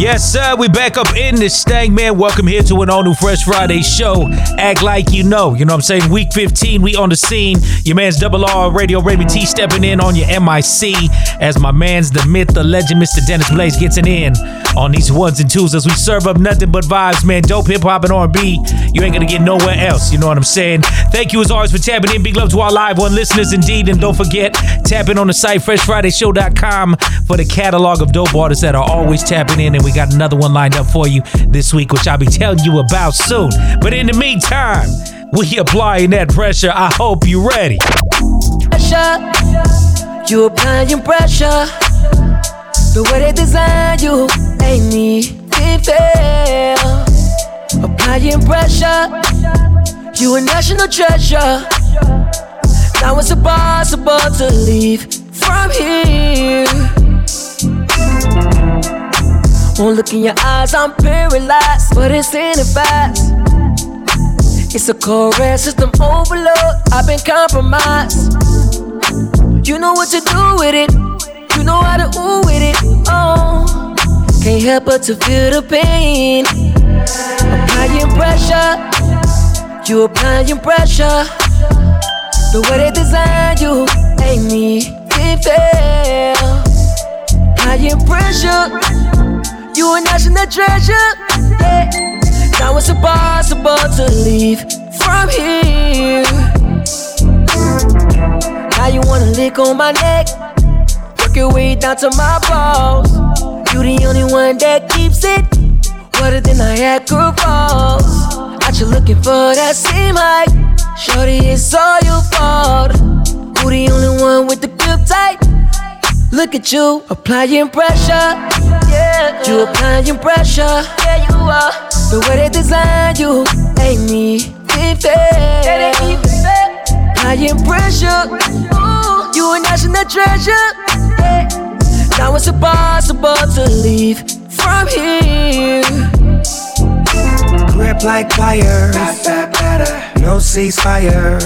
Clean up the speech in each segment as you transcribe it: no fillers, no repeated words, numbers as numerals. Yes, sir. We back up in this thing, man. Welcome here to an all-new Fresh Friday show. Act like you know what I'm saying? Week 15, we on the scene. Your man's Double R, Radio Raven T stepping in on your MIC as my man's the myth, the legend, Mr. Dennis Blaze gets it in on these ones and twos as we serve up nothing but vibes, man. Dope hip-hop and R&B. You ain't gonna get nowhere else, you know what I'm saying? Thank you as always for tapping in. Big love to our live one listeners indeed. And don't forget, tap in on the site, freshfridayshow.com, for the catalog of dope artists that are always tapping in. And we got another one lined up for you this week, which I'll be telling you about soon. But in the meantime, we applying that pressure. I hope you're ready. Pressure, you applying pressure. The way they design you ain't even fair. Applying pressure, you a national treasure. Now it's impossible to leave from here. Won't look in your eyes, I'm paralyzed, but it's in the vibes. It's a correct system overload, I've been compromised. You know what to do with it, you know how to ooh with it, oh. Can't help but to feel the pain. Applying pressure, you applying pressure. The way they design you ain't even fair. Applying pressure, you a national treasure, yeah. Now it's impossible to leave from here. Now you wanna lick on my neck, work your way down to my balls. You the only one that keeps it wetter than Niagara Falls. Out you looking for that seem like shorty, it's all your fault. Who the only one with the grip tight? Look at you, applying pressure. Yeah. You applying pressure, yeah, you are. The way they design you ain't even fair. Applying pressure, ooh, you a national treasure, yeah. Now it's impossible to leave from here. Grip like fire, no ceasefire.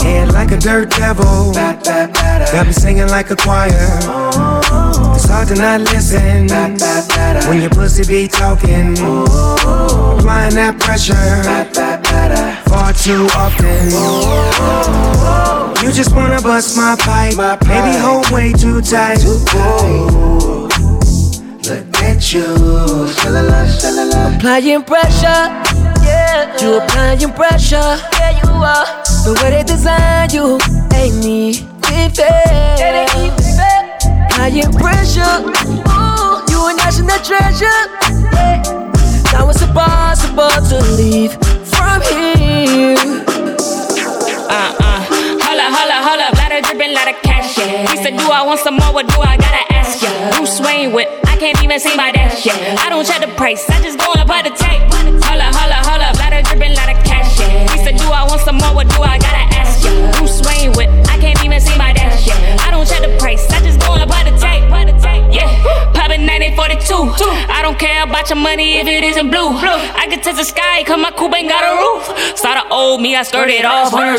Head like a dirt devil, got me singing like a choir. It's hard to not listen when your pussy be talking. Applying that pressure far too often. You just wanna bust my pipe, baby, hold way too tight. Look at you, applying pressure, yeah. You applying pressure, yeah, you are. The way they design you ain't even fair. Applying pressure, ooh, you a national treasure, yeah. Now it's impossible to leave from here. Holla, holla, holla, lot of drippin', lot of cash, yeah. He said, do I want some more, what do I gotta ask ya? Yeah. Bruce Wayne with, I can't even see my dash, yeah. I don't check the price, I just go up by the tape. Holla, holla, holla, lot of drippin', lot of cash, yeah. He said, do I want some more, what do I gotta ask ya? Yeah. Bruce Wayne with, I can't even see my dash, yeah. I don't check the price, I just go up by the tape. Yeah, poppin' 1942. I don't care about your money if it isn't blue. I can touch the sky, cause my coupe ain't got a roof. Saw the old me, I skirted off her.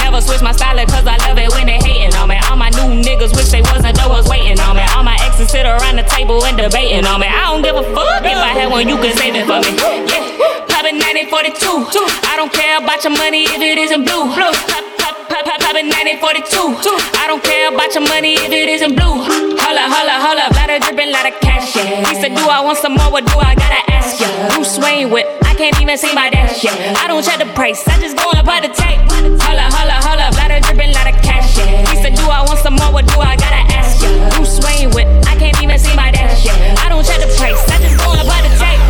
Never switch my style, cause I love it when they hatin' on me. All my new niggas wish they wasn't, though was waiting on me. All my exes sit around the table and debating on me. I don't give a fuck if I had one, you can save it for me. Yeah, poppin' 1942. I don't care about your money if it isn't blue. Poppin' 1942. I don't care about your money if it isn't blue. Holla, holla, holla, lot of drippin', lot of cash, yeah. He said, do I want some more, what do I gotta ask ya? Yeah. Bruce Wayne with, I can't even see my dash, yeah. I don't check the price, I just go up by the tape. Holla, holla, holla, lot of drippin', lot of cash, yeah. He said, do I want some more, what do I gotta ask ya? Yeah. Bruce Wayne with, I can't even see my dash, yeah. I don't check the price, I just go up by the tape.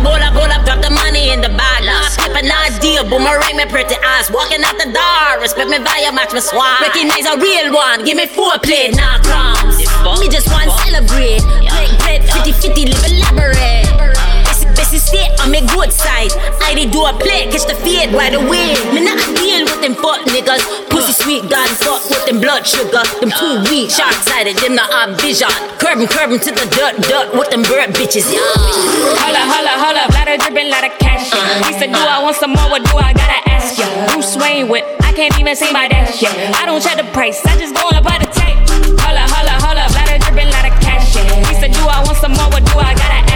Pull up, drop the money in the bottle. Skippin' nice deal, boomerang me pretty eyes. Walking out the door, respect me via match me swag. Recognize a real one, give me foreplay, not crumbs. Me just want celebrate, break bread, 50-50, live elaborate. This is it on my good side. I did do a play, catch the fade right away. Me not deal with them fuck niggas. Pussy sweet, God fuck with them blood sugar. Them too weak, short-sighted, them not our vision. Curb 'em to the dirt with them bird bitches. Holla, holla, holla, lot of drippin', lot of cash. He said, do I want some more, what do I gotta ask ya? Bruce Wayne with, I can't even see my dash, yeah. I don't check the price, I just go on by the tape. Holla, holla, holla, lot of drippin', lot of cash, yeah. He said, do I want some more, what do I gotta ask?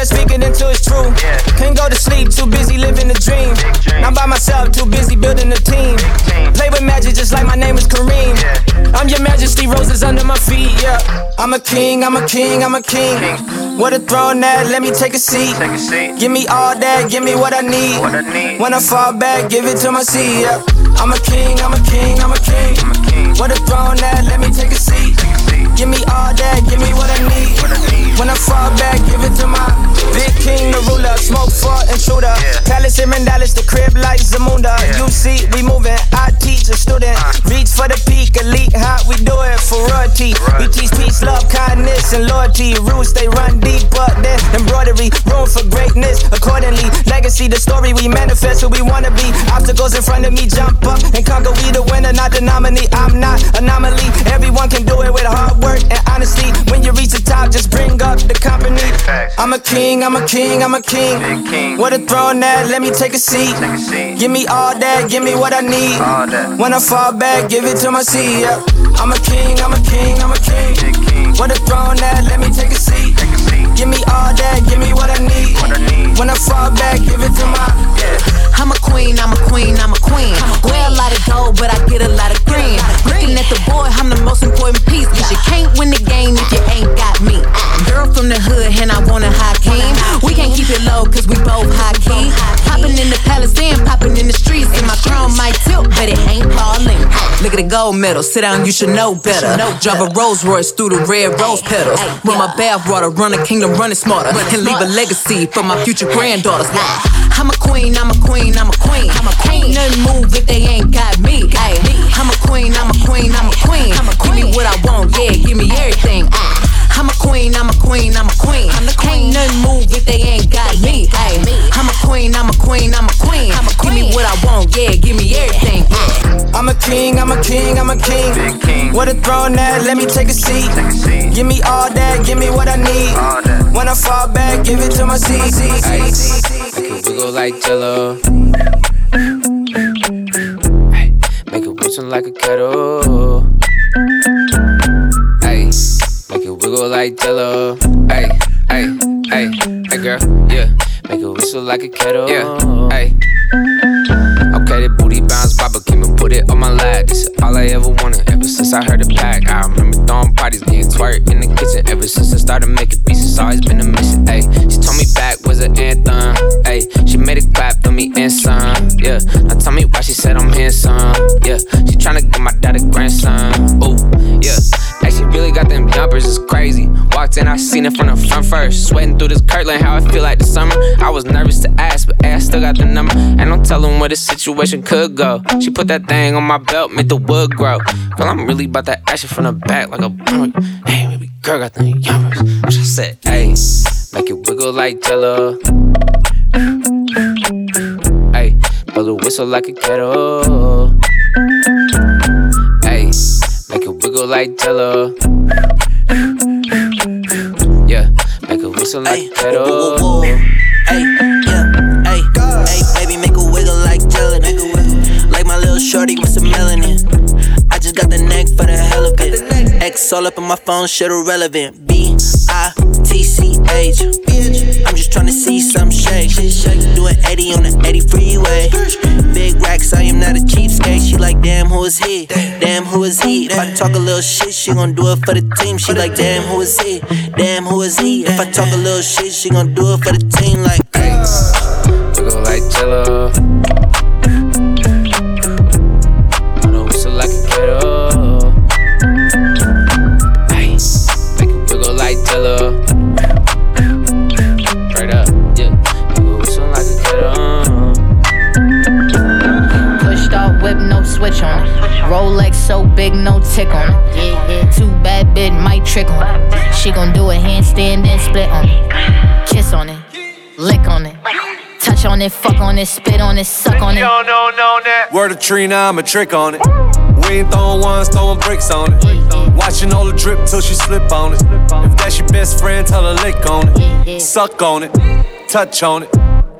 just speak it until it's true. Can't go to sleep, too busy living the dream. I'm by myself, too busy building a team. Play with magic just like my name is Kareem. I'm your majesty, roses under my feet, yeah. I'm a king, I'm a king, I'm a king. What a throne that, let me take a seat. Give me all that, give me what I need. When I fall back, give it to my seat, yeah. I'm a king, I'm a king, I'm a king. What a throne that, let me take a seat. Give me all that, give me what I need. When I fall back, give it to my big king, the ruler, smoke for intruder. Palace in Dallas, the crib like Zamunda. You see, we moving, I teach a student. Reach for the peak, elite, hot, we do it for royalty. We teach love, kindness, and loyalty. Roots, they run deep, but then embroidery, room for greatness, accordingly. Legacy, the story, we manifest who we wanna be. Obstacles in front of me, jump up and conquer. We the winner, not the nominee, I'm not anomaly. Everyone can do it with hard work. And honestly, when you reach the top, just bring up the company. I'm a king, I'm a king, I'm a king. What a throne that, let me take a seat. Give me all that, give me what I need. When I fall back, give it to my seat. I'm a king, I'm a king, I'm a king. What a throne that, let me take a seat. Give me all that, give me what I need. When I fall back, give it to my I'm a queen, I'm a queen, I'm a queen. Wear a lot of gold, but I get a lot of green. Looking at the boy, I'm the most important piece. Cause you can't win the game if you ain't got me. Girl from the hood, and I want a Hakeem. We can't keep it low, cause we both high key. Popping in the palace and popping in the streets. And my crown might tilt, but it ain't falling. Look at the gold medal, sit down, you should know better. Drive a Rolls Royce through the red rose petals. Run my bathwater, run the kingdom, run it smarter. And leave a legacy for my future granddaughters. I'm a queen, I'm a queen. I'm a queen. Ain't nothing move if they ain't got me. Ay, I'm a queen, I'm a queen, I'm a queen. Give me what I want, yeah, give me everything. I'm a queen, I'm a queen, I'm a queen. Ain't nothing move if they ain't got me. Ay, I'm a queen, I'm a queen, I'm a queen. Give me what I want, yeah, give me everything. I'm a king, I'm a king, I'm a king. What a throne that, let me take a seat. Give me all that, give me what I need. When I fall back, give it to my CC. Make it wiggle like jello. Ay, make it whistle like a kettle. Ay, make it wiggle like jello. Ay, ay, ay, ay, girl, yeah. Make it whistle like a kettle. Yeah, ay. Okay, that booty bounce, Baba came and put it on my lap. This is all I ever wanted. Ever since I heard it back, I remember throwing parties, getting twerked in the kitchen. Ever since I started making beats, it's always been a mission. Ay, she told me back was an anthem. Ay, she made it clap for me and some. Yeah, now tell me why she said I'm handsome. Yeah, she tryna get my dad a grandson. Ooh, yeah. Ay, she really got them jumpers, it's crazy. Walked in, I seen it from the front first. Sweating through this curtain, how I feel like the summer. I was nervous to ask, but I still got the number. And don't tell them where the situation could go. She put that thing on my belt, made the wood grow. Girl, I'm really about that action from the back like a bummer. Hey, baby girl got them yummers. I just said, hey, make it wiggle like jello. Hey, blow the whistle like a kettle. Hey, make it wiggle like jello. Yeah, make it whistle like a kettle. Hey, yeah, hey, hey, baby, make it wiggle like gelatin. Like my little shorty with some melanin. I just got the neck for the hell of it. X all up in my phone, shit irrelevant. B-I-T-C-H. I'm just tryna see some shake. Doing 80 on the 80 freeway. Big racks, I am not a cheapskate. She like, damn, who is he? Damn, who is he? If I talk a little shit, she gon' do it for the team. She like, damn, who is he? Damn, who is he? If I talk a little shit, she gon' do it for the team. Like, we go like jello. Switch on. Rolex so big, no tick on. Too bad, bitch, might trick on. She gon' do a handstand and split on it. Kiss on it, lick on it. Touch on it, fuck on it, spit on it, suck on it. Yo, no, that. Word of Trina, I'm a trick on it. We ain't throwing ones, throwing bricks on it. Watching all the drip till she slip on it. If that's your best friend, tell her lick on it. Suck on it, touch on it.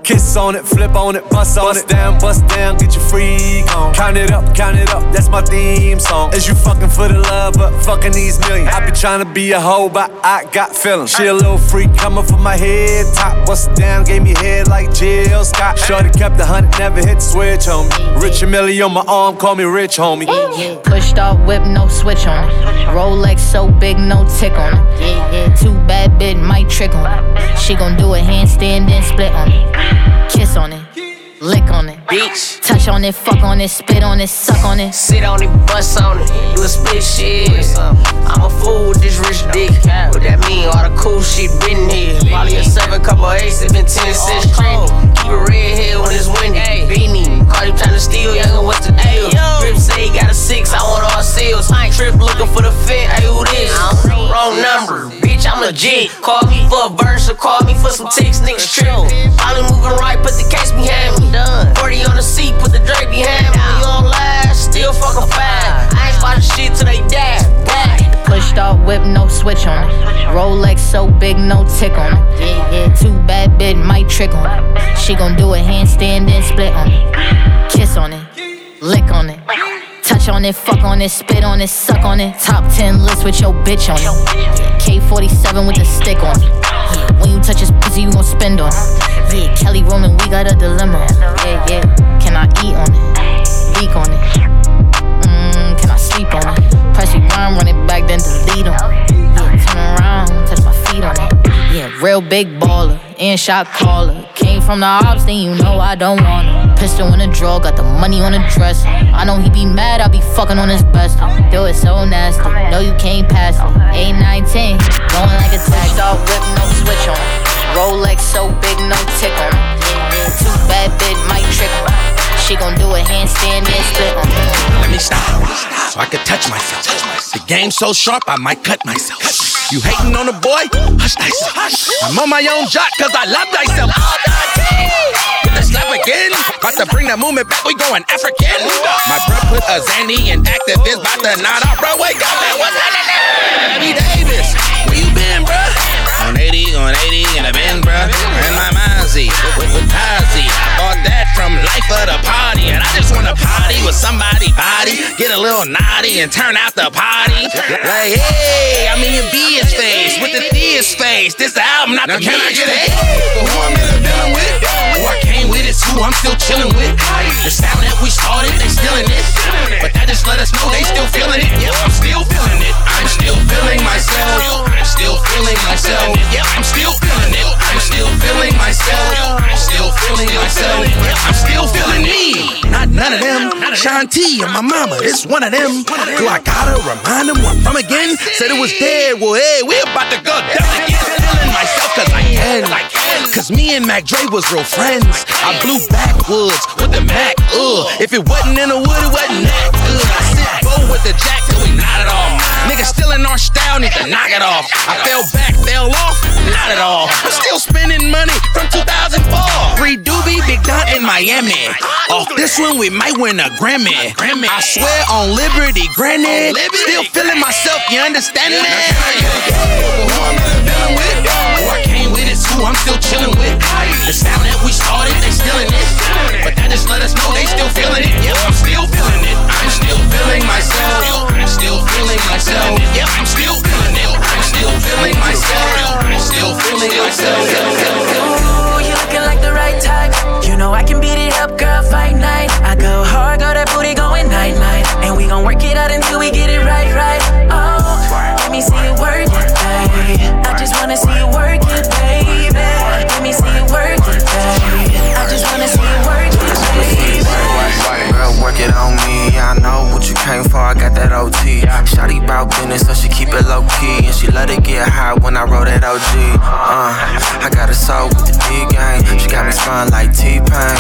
Kiss on it, flip on it, bust on it. Bust down, get you free on. Count it up, that's my theme song. Is you fucking for the love, but fucking these millions? I be tryna be a hoe, but I got feelings. She a little freak coming from my head top. Bust down, gave me head like Jill Scott. Shorty kept the hunt, never hit the switch on me. Rich and Millie on my arm, call me rich, homie. Pushed off whip, no switch on it. Rolex so big, no tick on it. Too bad bitch, might trick on it. She gon' do a handstand, then split on it. Kiss on it, lick on it, bitch. Touch on it, fuck on it, spit on it, suck on it. Sit on it, bust on it, do a split shit. I'm a fool with this rich dick. What that mean? All the cool shit been here. Molly a 7, couple ace, it been 10 cents cold. Keep it red here when it's windy. Beanie, call you tryna steal, youngin' what's the deal? Rip say he got a 6, I want all seals. Trip looking for the fit, hey who this? Wrong number, bitch, I'm legit. Call me for a burn, so call me for some ticks, niggas trip. Molly moving right, put the case behind me. 40 on the seat, put the Drake behind me. You don't last, still fucking fine. I ain't spotting shit till they die. Pushed off whip, no switch on it. Rolex so big, no tick on it. Too bad bitch, might trick on it. She gon' do a handstand, then split on it. Kiss on it, lick on it. Touch on it, fuck on it, spit on it, suck on it. Top 10 list with your bitch on it. K47 with the stick on it. When you touch his pussy, you gon' spend on it. Kelly Roman, we got a dilemma. Can I eat on it? Leak on it? Can I sleep on it? Press rewind, run it back, then delete on it. Turn around, touch my feet on it. Real big baller, in shot caller. Came from the ops, then you know I don't want it. Pistol in the drawer, got the money on the dresser. I know he be mad, I be fucking on his best. Do it so nasty, no you can't pass it. 819, going like a tag. All whip, no switch on it. Rolex so big, no tick on it. Too bad, bitch, might trick on it. She gon' do a handstand and split on it. Let me stop, so I can touch myself. The game's so sharp, I might cut myself. You hating on a boy? Hush thyself. I'm on my own jock, cause I love thyself. With the slap again, got to bring the movement back, we going African. My bro put a Zandy and activist, bout to nod out, bro, wake up, man, what's happening? Abby Davis, where you been, bro? On 80 in a bin, bruh. And my Mozzie with Pazzie. I bought that from Life of the Party. And I just wanna party with somebody body. Get a little naughty and turn out the party. Like, hey, I'm in your B's face. With the D's face. This the album, not now the can B's I get a for who I'm in the villain with? Who I came with is who I'm still chilling with. The sound that we started, they still in it. But that just let us know they still feeling it. Yeah, I'm still feeling it. I'm still feeling myself. I'm still feeling myself. Yeah, I'm still feeling it. I'm still feeling myself. I'm still feeling myself. I'm still feeling me. Not none of them. Shanti and my mama, it's one of them. Do I gotta remind them where I'm from again? Said it was dead. Well, hey, we about to go down again. Feeling myself cause I can. Cause me and Mac Dre was real friends. I blew backwoods with the Mac. If it wasn't in the wood, it wasn't that good. I sit bow with the jack till we not at all. Niggas still in our style, need to knock it off. I fell back, fell off, not at all. I'm still spending money from 2004. Free Doobie, Big Don in Miami. Off this one, we might win a Grammy. I swear on Liberty, granted. Still feeling myself, you understand me? Who I'm in the villain with? Who I came with is who I'm still chilling with. The sound that we started, they still in it. But that just let us know they still feeling it. Yeah, I'm still feeling it. I'm still feeling myself. I'm still feeling myself. Yeah, I'm still feeling it. I'm still feeling myself. I'm still feeling myself. Ooh, you looking like the right type. You know I can beat it up, girl, fight night. I go hard, got that booty going night night. And we gon' work it out until we get it right, right. Oh, let me see you work it, babe. I just wanna see you work it, baby. Let me see you work it, babe. I just wanna see you work it, baby. Girl, work it on me. I know what you came for. I got that OT. Shawty bout business, so she keep it low key, and she let it get high when I roll that OG. I got a soul with the D game. She got me spun like T-Pain.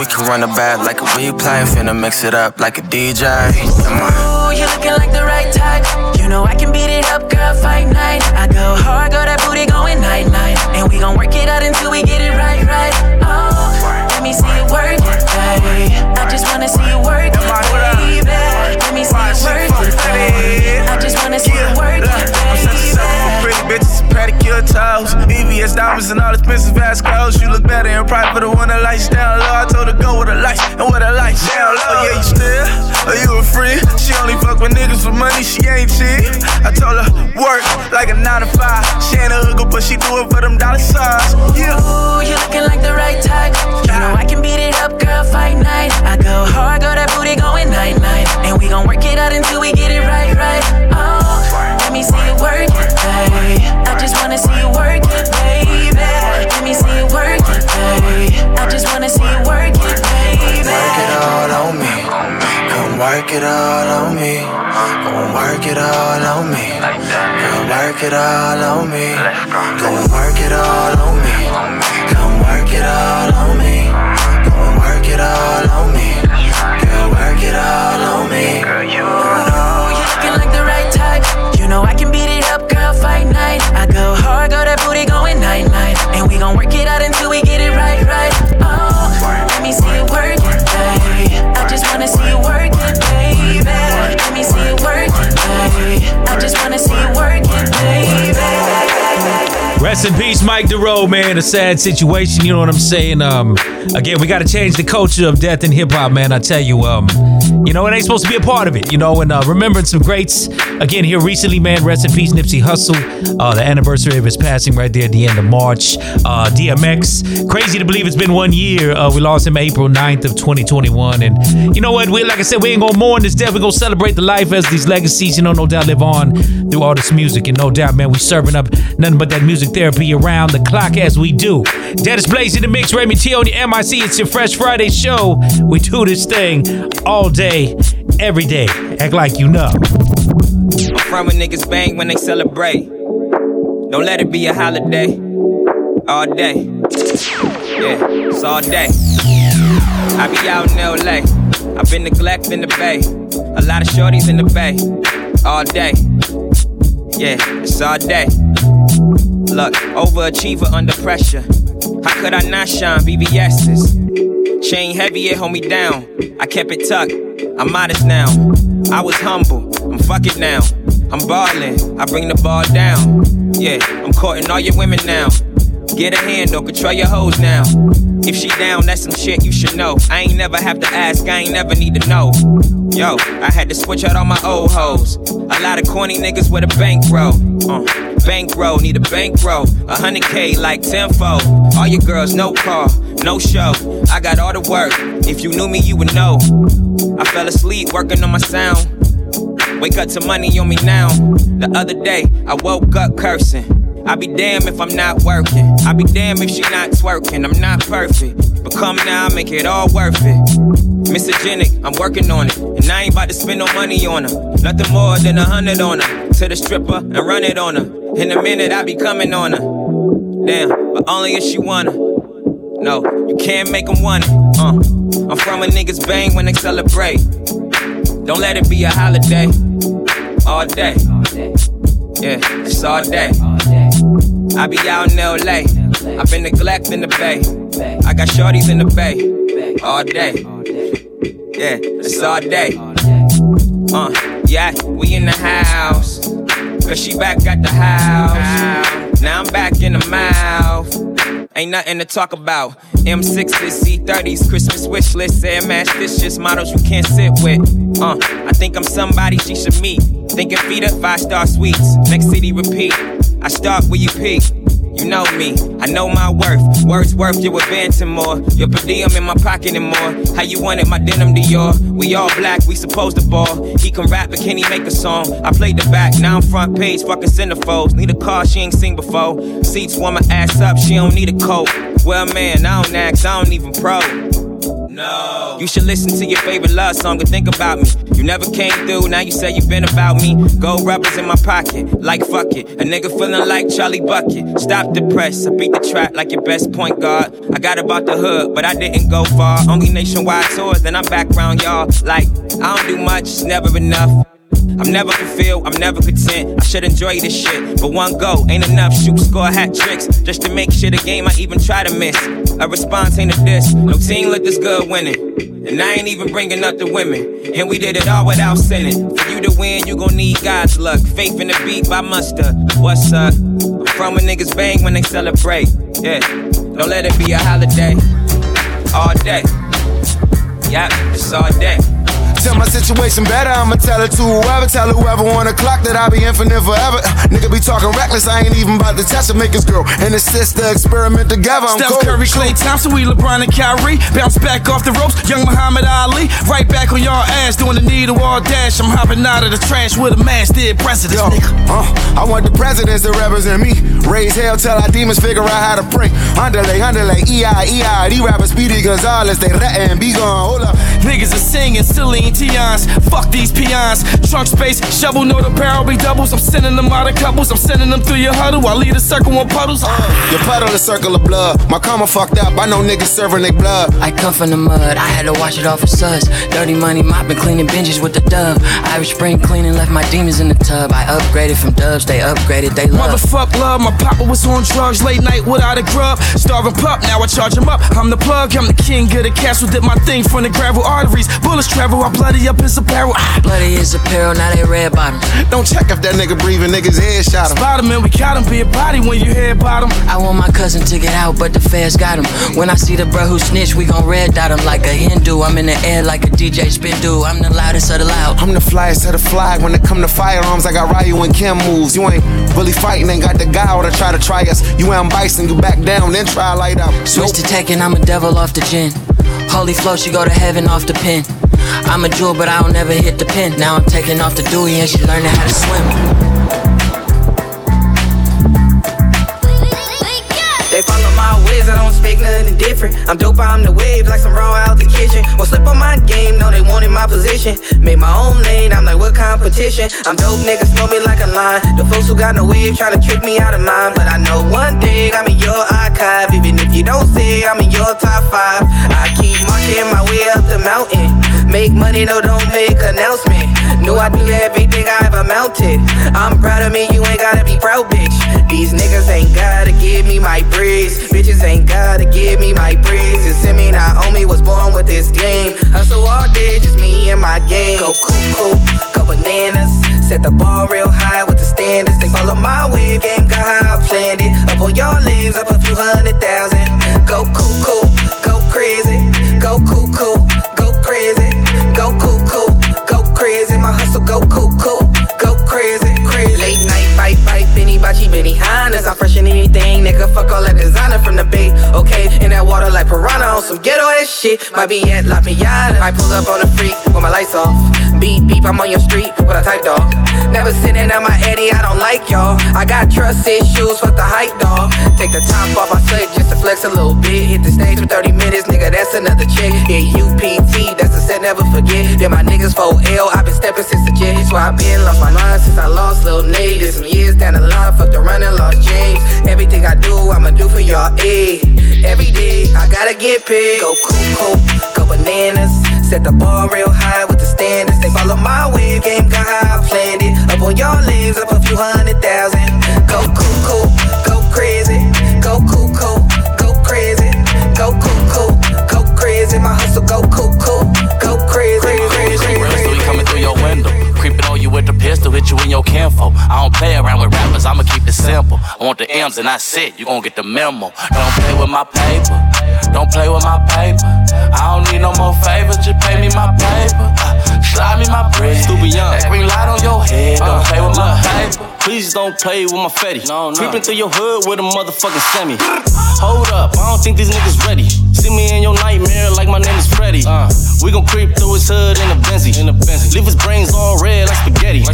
We can run it back like a replay. Finna mix it up like a DJ. Ooh, you looking like the right type. You know I can beat it up, girl, fight night. I go hard, got that booty going night night, and we gon' work it out until we get it right right. Oh, let me see you work it, baby. I just wanna see you work it, baby. Let me see you work it. I just wanna see you work it, baby. I'm such a sucker for pretty bitches, pedicure toes, EVS diamonds and all expensive ass clothes. shows, you look better in private. The one that lights down low, I told her go with the lights and with the lights down low. Oh yeah, you still? Oh you a free? She only fuck with niggas for money, she ain't cheap. I told her work like a 9 to 5. She ain't a hooker, but she do it for them dollar signs. Yeah. Ooh, you looking like the right type. You know I can beat it up, girl, fight night. I go hard, go that booty going night night, and we gon' work it out until we get it right right. Oh, let me see you work it, babe. I just wanna see you work it, baby. Let me see you work it, babe. I just wanna see you work it, baby. Work it all on me. Come work it all on me. Come work it all on me. Come work it all on me. Come work it all on me. Come work it all on me. Come work it all on me. Come work it all on me. Girl, you know you're looking like the right type. You know I can beat it up, girl, fight night. I go hard, go that booty going night night, and we gon' work it out until we get it right right. Oh, let me see you work it, babe. I just wanna see you work it, baby. Let me see you work it, babe. I just wanna see you work it, baby. Rest in peace, Mike DeRoe, man. A sad situation, you know what I'm saying? Again, we gotta change the culture of death in hip hop, man. I tell you, you know, it ain't supposed to be a part of it, you know. And remembering some greats, again, here recently. Man, rest in peace, Nipsey Hussle. The anniversary of his passing right there at the end of March. DMX. Crazy to believe it's been 1 year. We lost him April 9th of 2021. And you know what? Like I said, we ain't gonna mourn this death. We're gonna celebrate the life as these legacies, you know, no doubt live on through all this music. And no doubt, man, we serving up nothing but that music therapy around the clock as we do. Dennis Blaze in the mix, Raymond T on the MIC. It's your Fresh Friday show. We do this thing all day, every day. Act like you know. I'm from when niggas bang when they celebrate. Don't let it be a holiday. All day. Yeah, it's all day. I be out in LA. I've been neglecting the bay. A lot of shorties in the bay. All day. Yeah, it's all day. Look, overachiever under pressure. How could I not shine? BBS's. Chain heavy, it hold me down. I kept it tucked. I'm modest now. I was humble. I'm fuck it now. I'm ballin', I bring the ball down. Yeah, I'm courting all your women now. Get a handle, control your hoes now. If she down, that's some shit you should know. I ain't never have to ask, I ain't never need to know. Yo, I had to switch out all my old hoes. A lot of corny niggas with a bankroll. Bankroll, need a bankroll. 100K like tenfold. All your girls, no car, no show. I got all the work, if you knew me, you would know. I fell asleep working on my sound. Wake up to money on me now. The other day, I woke up cursing. I be damn if I'm not working. I be damn if she not twerking. I'm not perfect, but come now, I make it all worth it. Misogynic, I'm working on it. And I ain't about to spend no money on her. Nothing more than 100 on her. To the stripper and run it on her. In a minute, I be coming on her. Damn, but only if she wanna. No, you can't make them want it. I'm from a niggas bang when they celebrate. Don't let it be a holiday. All day. Yeah, it's all day. I be out in LA. I've been neglecting the bay. I got shorties in the bay. All day. Yeah, it's all day. Yeah, we in the house. Cause she back at the house. Now I'm back in the mouth. Ain't nothing to talk about. M6s, C30s, Christmas wish list. Air mash dishes, models you can't sit with. I think I'm somebody she should meet. Thinking feet up, 5-star suites. Next city repeat. I start where you peak. You know me, I know my worth. Words worth, you advancing more. Your per diem in my pocket and more. How you want it, my denim Dior. We all black, we supposed to ball. He can rap, but can he make a song? I played the back, now I'm front page, fucking centerfolds. Need a car she ain't seen before. Seats warm her ass up, she don't need a coat. Well, man, I don't ask, I don't even probe. No. You should listen to your favorite love song and think about me. You never came through, now you say you been about me. Gold rubbers in my pocket, like fuck it. A nigga feeling like Charlie Bucket. Stop the press, I beat the trap like your best point guard. I got about the hood, but I didn't go far. Only nationwide tours, then I'm back round y'all. Like, I don't do much, it's never enough. I'm never fulfilled, I'm never content. I should enjoy this shit, but one go ain't enough. Shoot, score, hat tricks, just to make shit a game I even try to miss. A response ain't a diss, no team look this good winning. And I ain't even bringing up the women. And we did it all without sinning. For you to win, you gon' need God's luck. Faith in the beat by mustard, what's up? I'm from when niggas bang when they celebrate, yeah. Don't let it be a holiday. All day. Yeah, it's all day. Tell my situation better, I'ma tell it to whoever. Tell whoever 1 o'clock that I'll be infinite forever. Nigga be talking reckless, I ain't even about to test it. Make his girl and his sister experiment together. I'm Steph Curry, Klay Thompson, we LeBron and Kyrie. Bounce back off the ropes, young Muhammad Ali. Right back on y'all ass, doing the needle all dash. I'm hopping out of the trash with a mask, did presidents, I want the presidents to represent me. Raise hell, tell our demons figure out how to pray. Underlay, E-I. These rappers, Speedy Gonzalez, they rattin' be gone, hold up. Niggas are singing, silly and Tions, fuck these peons. Trunk space, shovel, know the barrel be doubles. I'm sending them out of couples, I'm sending them through your huddle. I lead a circle on puddles. Your puddle a circle of blood. My karma fucked up, I know niggas serving their blood. I come from the mud, I had to wash it off for suds. Dirty money mopping, cleaning benches with the dove. Irish spring cleaning, left my demons in the tub. I upgraded from dubs, they upgraded, they love. Motherfuck love, my papa was on drugs. Late night without a grub, starving pup, now I charge him up. I'm the plug, I'm the king of the castle. Did my thing from the gravel arteries. Bullets travel, I bloody up his apparel. Bloody his apparel, now they red bottom. Don't check if that nigga breathing, niggas head shot him. Spot him and we caught him, be a body when you head bottom. I want my cousin to get out, but the feds got him. When I see the bro who snitch, we gon' red dot him like a Hindu. I'm in the air like a DJ Spindu. I'm the loudest of the loud. I'm the flyest of the fly. When it come to firearms, I got Ryu and Kim moves. You ain't really fighting, ain't got the guy or to try us. You ain't bison, you back down, then try light up. Switch to Tekken, I'm a devil off the gin. Holy flow, she go to heaven off the pen. I'm a jewel, but I don't ever hit the pin. Now I'm taking off the Dewey and she learning how to swim. They follow my ways, I don't speak nothing different. I'm dope, I'm the wave, like some raw out the kitchen. Won't slip on my game, no, they wanted my position. Made my own lane, I'm like, what competition? I'm dope, niggas know me like a line. The folks who got no wave trying to trick me out of mine. But I know one thing, I'm in your archive. Even if you don't say, I'm in your top five. I keep marching my way up the mountain. Make money, no, don't make announcement. Know I do everything I ever mounted. I'm proud of me, you ain't gotta be proud, bitch. These niggas ain't gotta give me my praise. Bitches ain't gotta give me my praise. It's in me, not on me, was born with this game. Hustle all day, just me and my game. Go cuckoo, go bananas. Set the bar real high with the standards. They follow my wave, game got how I planned it. Up on your leaves, up a few 100,000. Go cuckoo, go crazy. Go cuckoo, go crazy. Go cuckoo, go crazy. My hustle go cuckoo, go crazy, crazy. Late night fight, Benny Bachi, Benny Hines. I'm fresh in anything, nigga. Fuck all that designer from the Bay. Okay, in that water like piranha on some ghetto ass shit. Might be at La Piñata. I pull up on the freak with my lights off. Beep beep, I'm on your street with a type dog. Never sitting at my Eddie, I don't like y'all. I got trust issues, fuck the hype dog. Take the top off my sweat just to flex a little bit. Hit the stage for 30 minutes, nigga. That's another check. Yeah, UPT, that's the set, never forget. Then my niggas 4L, I been stepping since the jet. So I been lost my mind since I lost Lil Nate. It's me. Years down the line, fuck the running, lost James. Everything I do, I'ma do for y'all, ayy. Every day, I gotta get paid. Go cuckoo, go bananas. Set the bar real high with the standards. They follow my wave, game got how I planned it. Up on y'all leaves, up a few 100,000. Go cuckoo, go crazy. Go cuckoo, go crazy. Go cuckoo, go crazy. My hustle go cuckoo, go crazy. Coming through your window, creeping on you with the pistol, hit you in your kinfo. I don't play around with rappers, I'ma keep it simple. I want the M's and I sit, you gon' get the memo. Don't play with my paper, don't play with my paper. I don't need no more favors, just pay me my paper. Slide me my bread, stupid young, that green light on your head. Don't play with my paper, please don't play with my fetty. No. Creeping through your hood with a motherfucking semi. Hold up, I don't think these niggas ready. See me in your nightmare like my name is Freddy. We gon' creep through his hood in a Benzie. Leave his brains all red like spaghetti.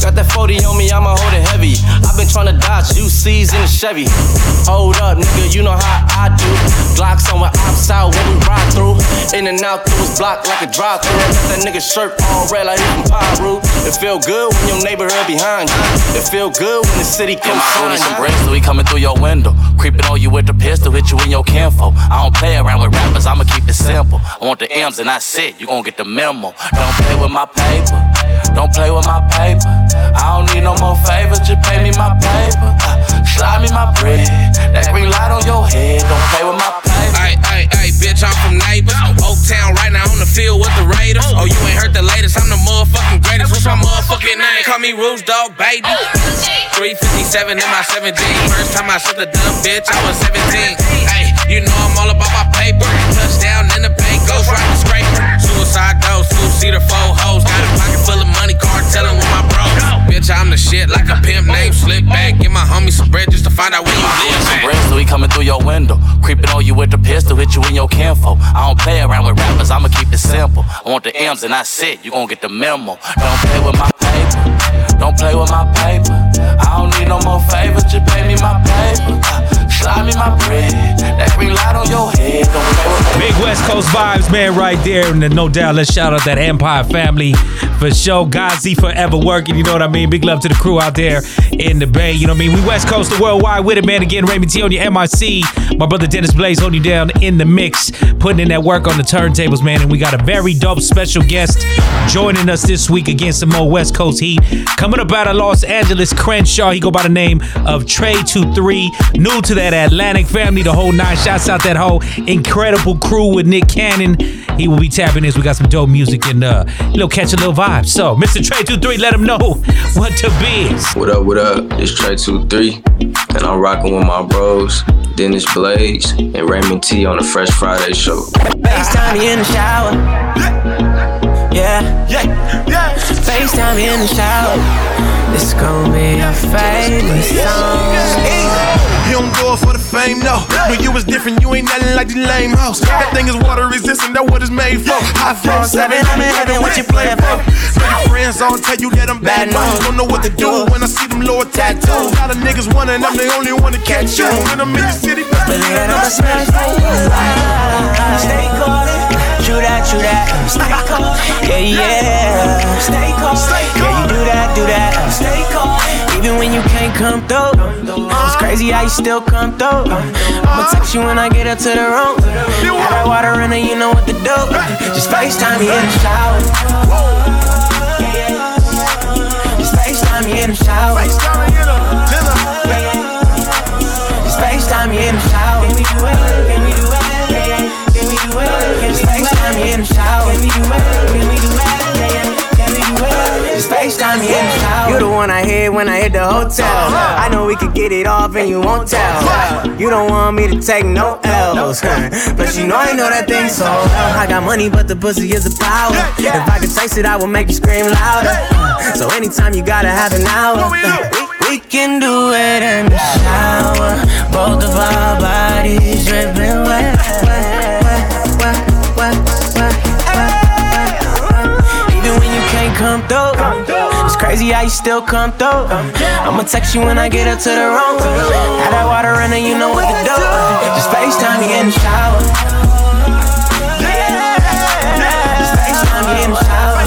Got that 40 on me, I'ma hold it heavy. I've been tryna dodge UCs in a Chevy. Hold up, nigga, you know how I do. Glocks on with ops out when we ride through. In and out through his block like a drive through. Got that nigga's shirt all red like he from Pyro. It feel good when your neighborhood behind you. It feel good when the city comes on. Some bricks, we coming through your window. Creeping on you with the pistol, hit you in your kinfo. I don't play around with rappers, I'ma keep it simple. I want the M's and I sit, you gon' get the memo. Don't play with my paper, don't play with my paper. I don't need no more favors, just pay me my paper. Slide me my bread, that green light on your head. Don't play with my paper. Ay, bitch, I'm from Neighbors. Oak Town right now on the field with the Raiders. Oh, you ain't heard the latest, I'm the motherfucking greatest. What's my motherfucking name? Call me Roots Dog, baby. 357 in my 17. First time I shot a dumb bitch, I was 17. Ay, You know I'm all about my paper. Touchdown in the bank, goes right to scraper. Suicide dose, two-seater, four hoes. Got a pocket full of money, cartelling with my bros. Bitch, I'm the shit like a pimp named Slickback. Give my homie some bread just to find out where you live at. Bread, so he coming through your window. Creeping on you with the pistol, hit you in your kinfo. I don't play around with rappers, I'ma keep it simple. I want the M's and I sit, you gon' get the memo. Don't play with my paper, don't play with my paper. I don't need no more favors, just pay me my paper. Slide me my bread, that green light on your head. Don't play with me. Big West Coast vibes, man, right there. And no doubt, let's shout out that Empire family for show. Gazi forever working, you know what I mean? Big love to the crew out there in the Bay, you know what I mean? We West Coast to worldwide with it, man. Again, Raymond T on your MIC. My brother Dennis Blaze holding you down in the mix, putting in that work on the turntables, man. And we got a very dope special guest joining us this week against some more West Coast heat. Coming up out of Los Angeles, Crenshaw. He go by the name of Trey23. New to that Atlantic family, the whole nine. Shouts out that whole Incredible crew with Nick Cannon. He will be tapping in. We got some dope music and little catch a little vibe. So, Mr. Trey23, let him know what to be. What up, what up? It's Trey23, and I'm rocking with my bros, Dennis Blaze and Raymond T on the Fresh Friday show. FaceTime me in the shower. Yeah. Yeah. Yeah. FaceTime me in the shower. It's gonna be a famous song. You don't do it for the fame, no. But you was different, you ain't nothing like the lame hoes. That thing is water resistant, that what it's made for. High floor, seven, I'm in heaven, what you playin' for? Pretty friends, I'll tell you that I'm bad news. Don't know what to do when I see them lower tattoos. Got a niggas wanting, I'm the only one to catch you. When I'm in the city, but then I'ma smash for you. Stay callin', true that, stay callin'. Yeah, yeah, stay callin'. Yeah, you do that, stay callin'. Even when you can't come through, it's crazy how you still come through. I'ma text you when I get up to the room. Got that water in it, you know what to do. Just FaceTime me in the shower. Just FaceTime me in the shower. Just FaceTime me in the shower. Can we do it? Can we do it? Can we do it? Just FaceTime me in the shower. Can we do it? Can we do it? Can we do it? FaceTime me in the shower. You the one I hear when I hit the hotel. I know we could get it off and you won't tell. You don't want me to take no L's, but you know I know that thing so well. I got money but the pussy is a power. If I could taste it I would make you scream louder. So anytime you gotta have an hour. We can do it in the shower. Both of our bodies dripping wet. Even when you can't come through, crazy how you still come through. I'ma text you when I get up to the room. Had that water in it, you know what to do. Just FaceTime me in the shower. Just FaceTime me in the shower.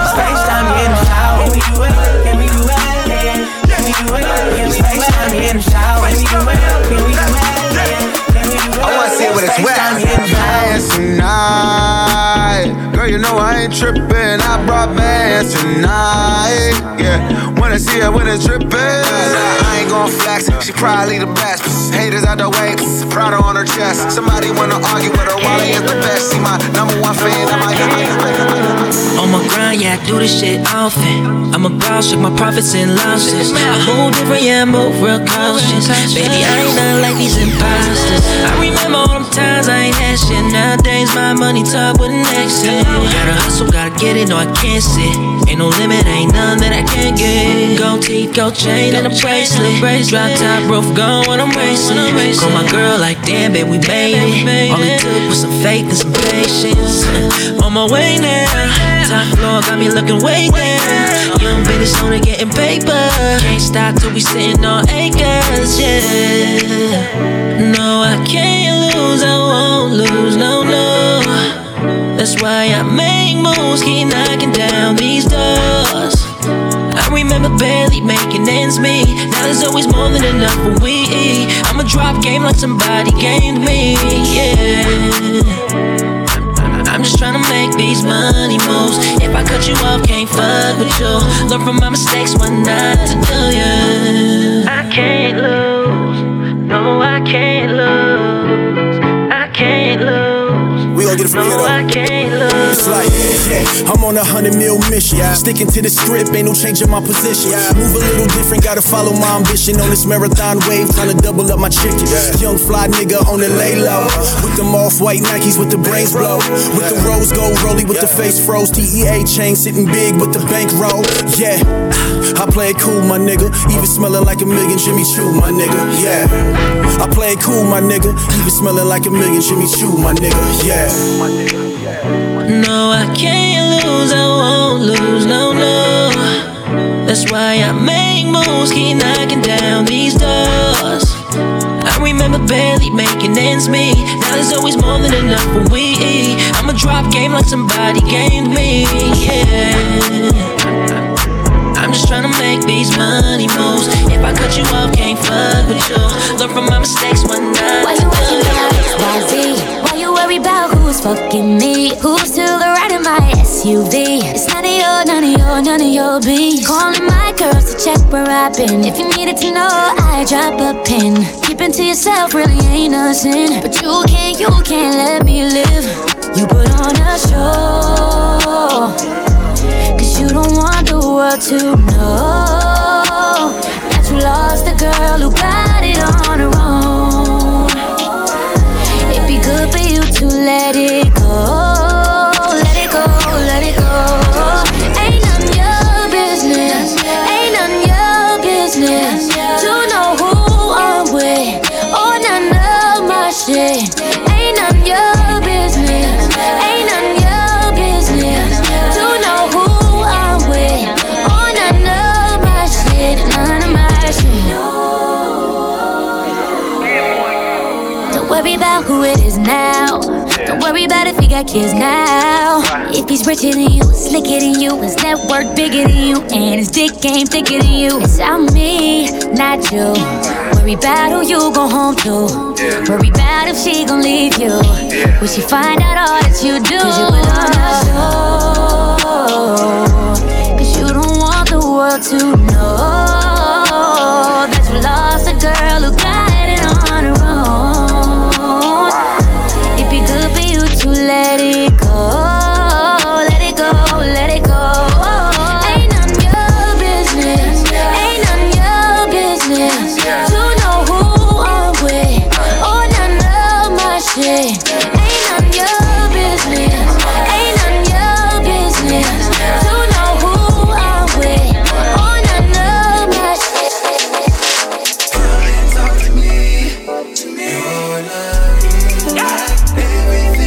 Just FaceTime me in the shower. Can we do it? Can we do it? Can we do it? Just FaceTime me in the shower. Can we do it? Can we do it? I wanna see what it's with. Last night, girl, you know I ain't trippin'. I brought bands tonight. Yeah, when I see her when it's drippin'. I ain't gon' flex. She probably the best. Haters out the way. Prada on her chest. Somebody wanna argue with her while is the best. She my number one fan. On my grind, yeah, I do this shit often. I'm a boss with my profits and losses. A whole different, yeah, I'm over cautious. Baby, I ain't nothing like these imposters. I remember all them times I ain't had shit. Nowadays, my money talk with an exit. Gotta hustle, gotta get it, no, I can't sit. Ain't no limit, ain't none that I can't get. Gold teeth, gold chain, and a bracelet. Drop top, roof gone when I'm racing. Call my girl like, damn, babe, we made it. All it took was some faith and some patience. On my way now. Top floor got me looking way down. Young bitches only getting paper. Can't stop till we sitting on acres, yeah. No, I can't lose, I won't lose, no, no. That's why I make moves, keep knocking down these doors. I remember barely making ends meet. Now there's always more than enough for we eat. I'ma drop game like somebody gamed me, yeah. I'm just tryna make these money moves. If I cut you off, can't fuck with you. Learn from my mistakes, what not to do, yeah. I can't lose, no I can't lose. I can't lose. We gon' get it no, I can't lose. It's like, yeah, I'm on $100 million mission. Sticking to the script, ain't no changing my position. Move a little different, gotta follow my ambition. On this marathon wave, trying to double up my chicken. Young fly nigga on the lay low. With them off-white Nikes with the brains blow. With the rose gold rollie with the face froze. DEA chain sitting big with the bankroll. Yeah, I play it cool, my nigga. Even smelling like a million Jimmy Choo, my nigga. Yeah, I play it cool, my nigga. Even smelling like a million Jimmy Choo, my nigga. Yeah. No, I can't lose, I won't lose, no, no. That's why I make moves, keep knocking down these doors. I remember barely making ends meet. Now there's always more than enough for we eat. I'ma drop game like somebody gamed me, yeah. I'm just tryna make these money moves. If I cut you off, can't fuck with you. Learn from my mistakes one night. Why you worry about XYZ? Why you worry about who's fucking me? Who's to the right of my SUV? It's none of your, none of your, none of your bees. Calling my girls to check where I've been. If you needed to know, I drop a pin. Keeping to yourself really ain't no sin. But you can't let me live. You put on a show, you don't want the world to know that you lost the girl who got it on her own. It'd be good for you to let it go, let it go, let it go. Ain't none your business, ain't none your business to know who I'm with or none of my shit. Ain't none your business, ain't none your business to know who worry about who it is now. Don't worry about if he got kids now. If he's richer than you, slicker than you, his network bigger than you, and his dick game thicker than you. It's on me, not you. Worry about who you go home to. Worry about if she gon' leave you. Will she find out all that you do? Cause you put on a show, cause you don't want the world to know that you lost a girl who got it on her own. To let it go, let it go, let it go. Ain't none your business, ain't none your business to know who I'm with or none of my shit. Ain't none your business, ain't none your business to know who I'm with or none of my shit. Girl, talk to me, your love, yeah. Everything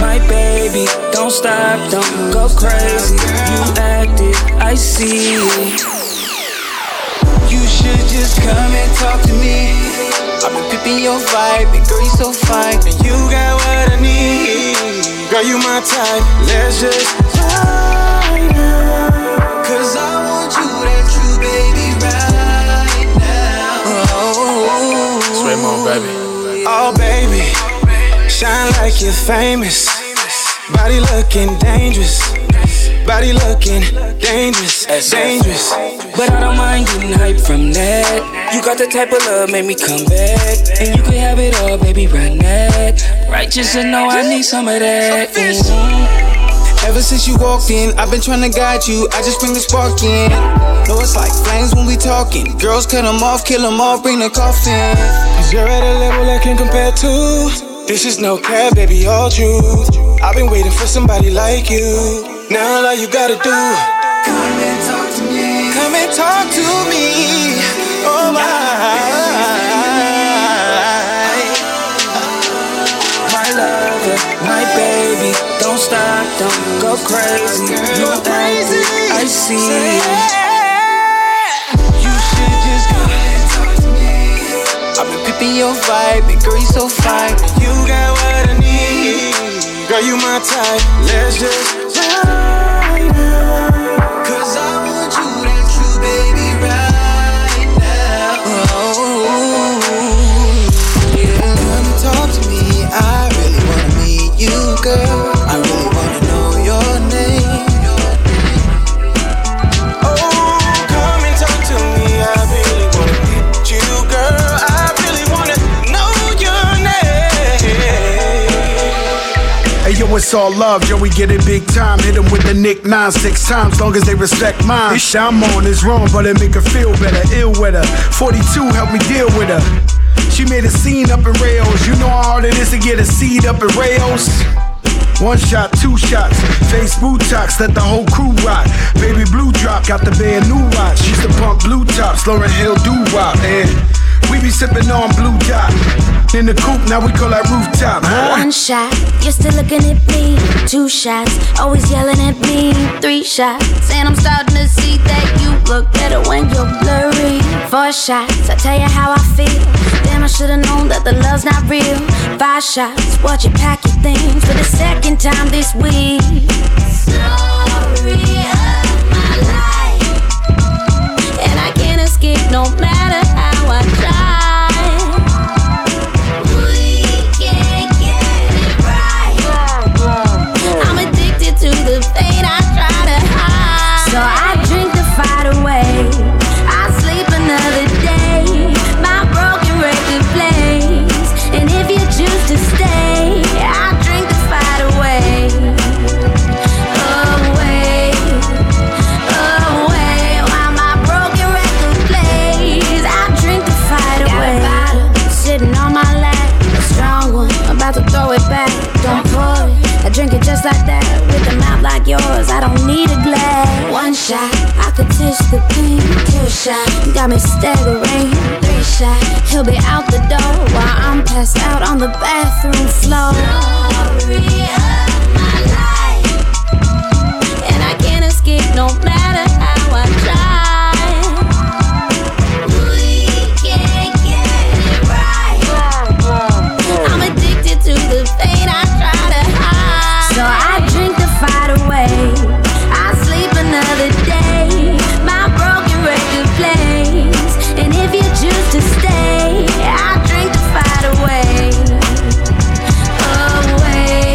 my baby, don't stop, don't go crazy. You acted, I see it. You should just come and talk to me. I've been peeping your vibe, and girl, you so fine, and you got what I need. Girl, you my type, let's just light up. Cause I want you, that true baby, right now. Oh, swim on, baby. Oh, baby. Shine like you're famous. Body looking dangerous. Body looking dangerous. Dangerous. But I don't mind getting hype from that. You got the type of love, made me come back. And you can have it all, baby, right now. Righteous and know I need some of that. Ever since you walked in, I've been trying to guide you. I just bring the spark in. Know it's like flames when we talking. Girls cut them off, kill them off, bring the coughs in. Cause you're at a level I can't compare to. This is no cap, baby, all truth. I've been waiting for somebody like you. Now all you gotta do, come and talk to me. Come and talk to me. Oh my, my lover, my baby. Don't stop, don't go crazy. You crazy, I see it. You should just go. I've been peeping your vibe, and girl, you so fine. You got what I need. Girl, you my type, let's just light up. Cause I want you, that true baby, right now. Oh, yeah. Come and talk to me, I really wanna meet you, girl. I really wanna know your name. Oh, come and talk to me, I really wanna meet you, girl. No! It's all love, yo, we get it big time. Hit them with the Nick 9-6 times, long as they respect mine. This shit I'm on is wrong, but it make her feel better. Ill with her, 42 help me deal with her. She made a scene up in Rails. You know how hard it is to get a seed up in Rails. One shot, two shots, face Botox, let the whole crew rock. Baby Blue Drop, got the band new rock. She's the punk blue tops, Lauren Hill doo-wop, man. We be sippin' on Blue Dot. In the coupe, now we call that rooftop, huh? One shot, you're still looking at me. Two shots, always yelling at me. Three shots, and I'm starting to see that you look better when you're blurry. Four shots, I tell you how I feel. Damn, I should've known that the love's not real. Five shots, watch you pack your things for the second time this week. Story of my life, and I can't escape no matter how I try. We can't get it right. I'm addicted to the fate I try to hide. So I drink the fight away. I sleep another day. My broken record plays, and if you choose to stay, I'll drink the fight away, away, away. While my broken record plays, I'll drink the fight away. Got a bottle sitting on my lap, a strong one, I'm about to throw it back. Don't pour it, I drink it just like that. With a mouth like yours, I don't need a glass. One shot, I could taste the pain. Two shots, got me staggering. Three shots, he'll be out the door while I'm passed out on the bathroom floor. Story of my life, and I can't escape no matter how I try. We can't get it right. I'm addicted to the pain I try to hide. So I drink the fight away. I sleep another day. My broken record plays, and if you choose to stay, I drink the fight away, away,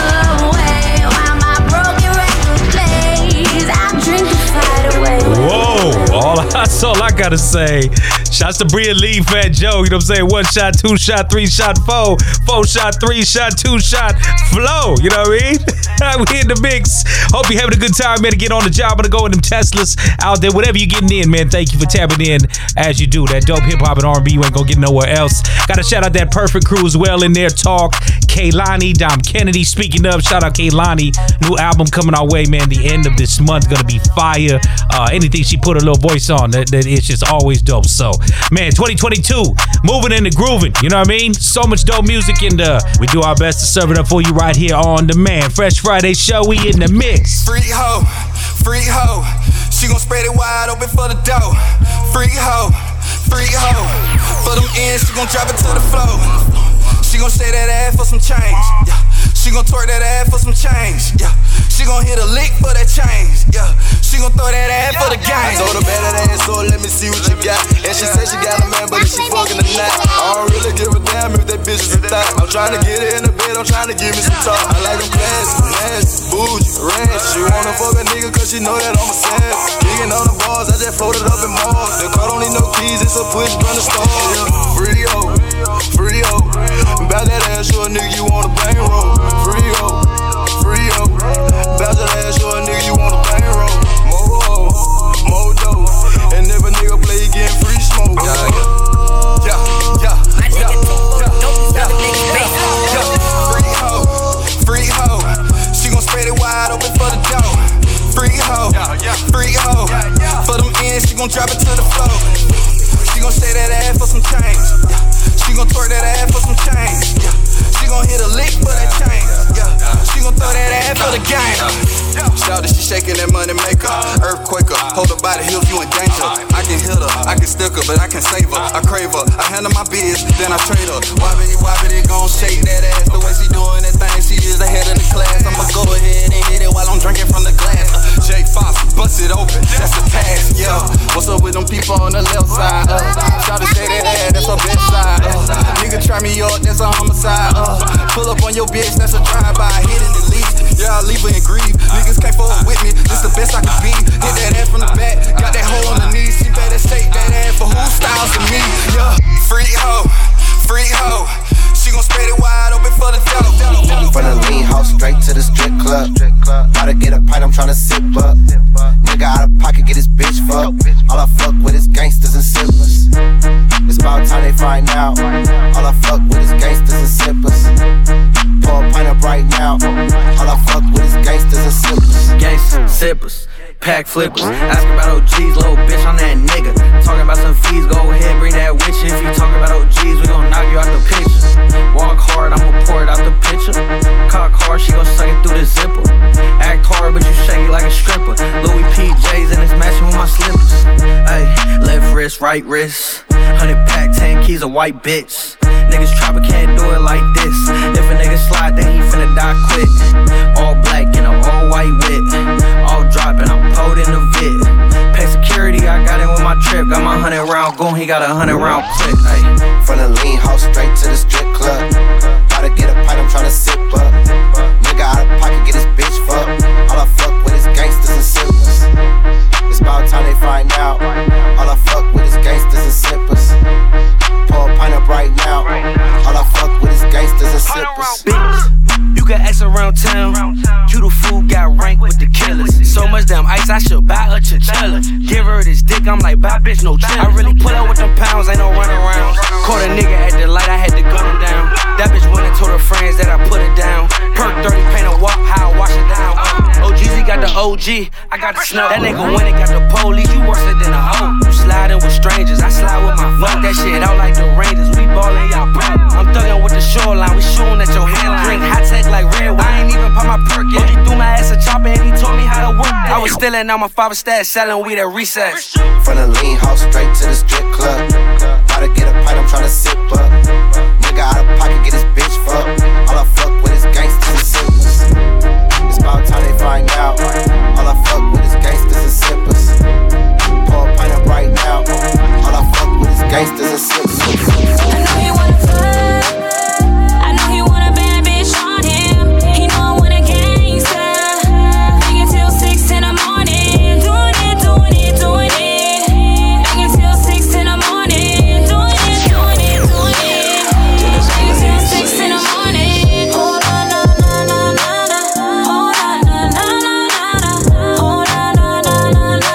away. While my broken record plays, I drink the fight away. Whoa! That's all I gotta say. Shots to Bria Lee, Fat Joe, you know what I'm saying? One shot, two shot, three shot, four. Four shot, three shot, two shot, flow. You know what I mean? We in the mix. Hope you're having a good time, man, to get on the job or to go in them Teslas out there. Whatever you're getting in, man, thank you for tapping in as you do. That dope hip-hop and R&B you ain't gonna get nowhere else. Gotta shout out that perfect crew as well in their talk. Kaylani, Dom Kennedy, speaking of, shout out Kaylani. New album coming our way, man, the end of this month. Gonna be fire. Anything she put a little voice on, that it's just always dope. So, man, 2022, moving into grooving, you know what I mean? So much dope music, and we do our best to serve it up for you right here on Demand. Fresh Friday show, we in the mix. Free ho, she gon' spread it wide open for the dough. Free ho, for them ends, she gon' drop it to the floor. She gon' say that ass for some change, yeah. She gon' twerk that ass for some change, yeah. She gon' hit a lick for that change, yeah. She gon' throw that ass for the game. I told her bad that ass, so let me see what you got. And she said she got a man, but if she fucking or not, I don't really give a damn if that bitch is a thot. I'm tryna get her in the bed, I'm tryna give me some talk. I like them classy, nasty, bougie, rash. She wanna fuck a nigga cause she know that I'm a savage. Digging on the bars, I just floated up in malls. The car don't need no keys, it's a push from the store. Free ho, free ho. About that ass, you a nigga, you wanna bang roll. Free ho, free ho. Bout your ass, you a nigga, you want a bankroll. Mo-ho, mo-do. And if a nigga play, he getting free smoke. Yeah, yeah, yeah. My nigga, don't stop a nigga, baby. Free ho, free ho. She gon' spread it wide open for the dough. Free ho, for them ends, she gon' drop it to the floor. She gon' say that ass for some change. She gon' twerk that ass for some change. She gon' hit a lick for that change. She gon' throw that ass for the game. Shout that she shaking that money maker. Earthquaker, hold her by the heels, you in danger. I can hit her, I can stick her, but I can save her. I crave her, I handle my biz, then I trade her. Wobbity, gon' shake that ass. The way she doing that thing, she is ahead of the class. I'ma go ahead and hit it while I'm drinking from the glass. Jake Fox, bust it open, that's the pass, yeah. What's up with them people on the left side, Shout that that ass, that's her best side, Nigga try me up, that's a homicide, Pull up on your bitch, that's a drive-by. Hit it at least, yeah, I leave her in grief. Niggas can't fuck with me, this the best I can be. Hit that ass from the back, got that hole on the knees. She better shake that ass for who styles to me, yeah. Free ho, free ho. She gon' spread it wide open for the dough. For the lean All I fuck with is gangsters and sippers. It's about time they find out. All I fuck with is gangsters and sippers. Pour a pint up right now. All I fuck with is gangsters and sippers. Gangsters, sippers, pack flippers. Ask about OGs, little bitch, I'm that nigga. Talking about some fees, go ahead, bring that witch. If you talking about OGs, we gon' knock you out the picture. Walk hard, I'ma pour it out the picture. Cock hard, she gon' suck it through the zipper. Act hard, but you shake it like a stripper. Louis PJs and it's matching with my slippers. Ayy, left wrist, right wrist. 100 pack, 10 keys, a white bitch. Niggas try but can't do it like this. If a nigga slide, then he finna die quick. All black and I'm all white whip. All dropping, I'm pulled in the vid. Pay security, I got in with my trip. Got my 100 round gun, he got a 100 round clip. Ay. From the lean house straight to the strip club. Gotta get a pint, I'm tryna sip up. Nigga out of pocket, get his bitch fucked. All I fuck with is gangsters and sippers. It's about time they find out. All I fuck with is gangsters and sippers. Pour a pint up right now. All I fuck with is gangsters and sippers. Bitch, you can ask around town. You the fool got rank with the killers. So much damn ice, I should buy a chinchilla. Give her this dick, I'm like, bye bitch, no chill. I really pull out with them pounds, ain't no runarounds. Caught a nigga at the light, I had to gun him down. That bitch went and told her friends that I put it down. Perk 30, paint a walk, how I wash it down. OGZ got the OG, I got the snow. That nigga went and got the police, you worse than a hoe. You sliding with strangers, I slide with my fuck. That shit out like the Raiders, we ballin' y'all pop. I'm thuggin' with the shoreline, we shootin' at your headline. Drink hot tech like red wine, I ain't even pop my perk yet. He threw my ass a chopper and he told me how to work that. I was stealing out my father's stash, selling weed at recess. From the lean house straight to the strip club. Gotta get a pint, I'm tryna sip up. Nigga out of pocket, get his bitch fucked. All I fuck with is gangsters and sippers. It's about time they find out. All I fuck with is gangsters and sippers. Pour a pint up right now. All I fuck with is gangsters and sippers. I know you wanna fuck. I know he want a bad bitch on him. He know I want a gangster. Bang it till 6 in the morning. Doing it, doing it, doing it. Bang it till 6 in the morning. Doing it, doing it, doing it. Bang it till 6 in the morning. Oh na na na na na na. Oh na na na na na na. Oh na na na na na.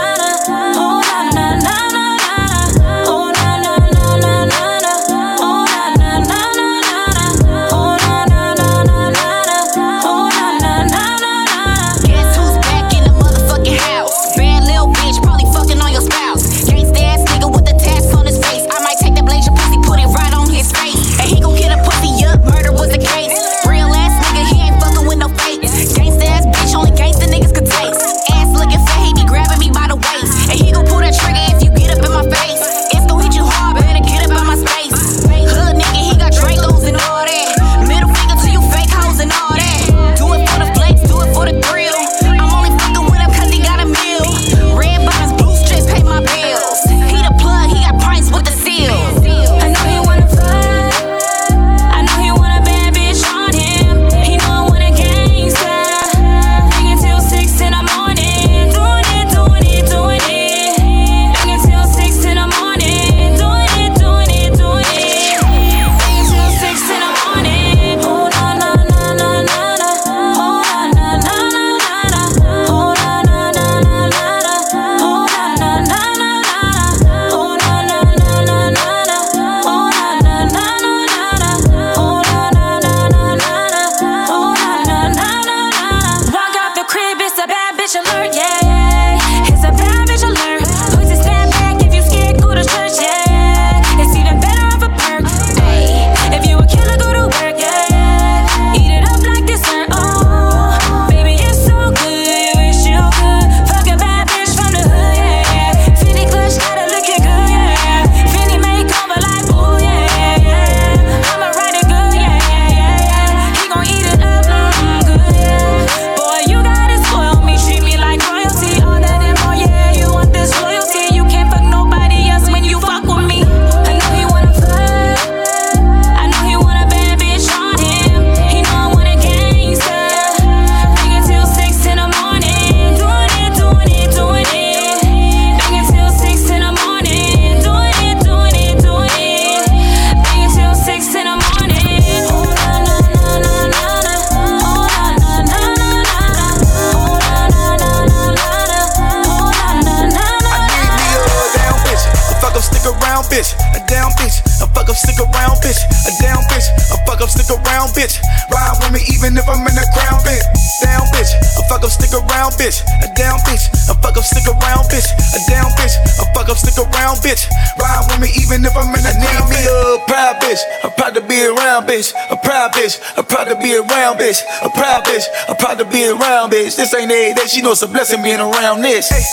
bitch, a down bitch, a fuck up, stick around bitch, a down bitch, a fuck up, stick around bitch, ride with me even if I'm in the crown bitch, down bitch, a fuck up, stick around bitch, a down bitch, a fuck up, stick around bitch, a down bitch, a fuck up, stick around bitch, ride with me even if I'm in the crown bitch. I need me a proud bitch, I'm proud to be around bitch, a proud bitch, I'm proud to be around bitch, a proud bitch, I'm proud to be around bitch. This ain't every day, she know it's a blessing being around this. Hey,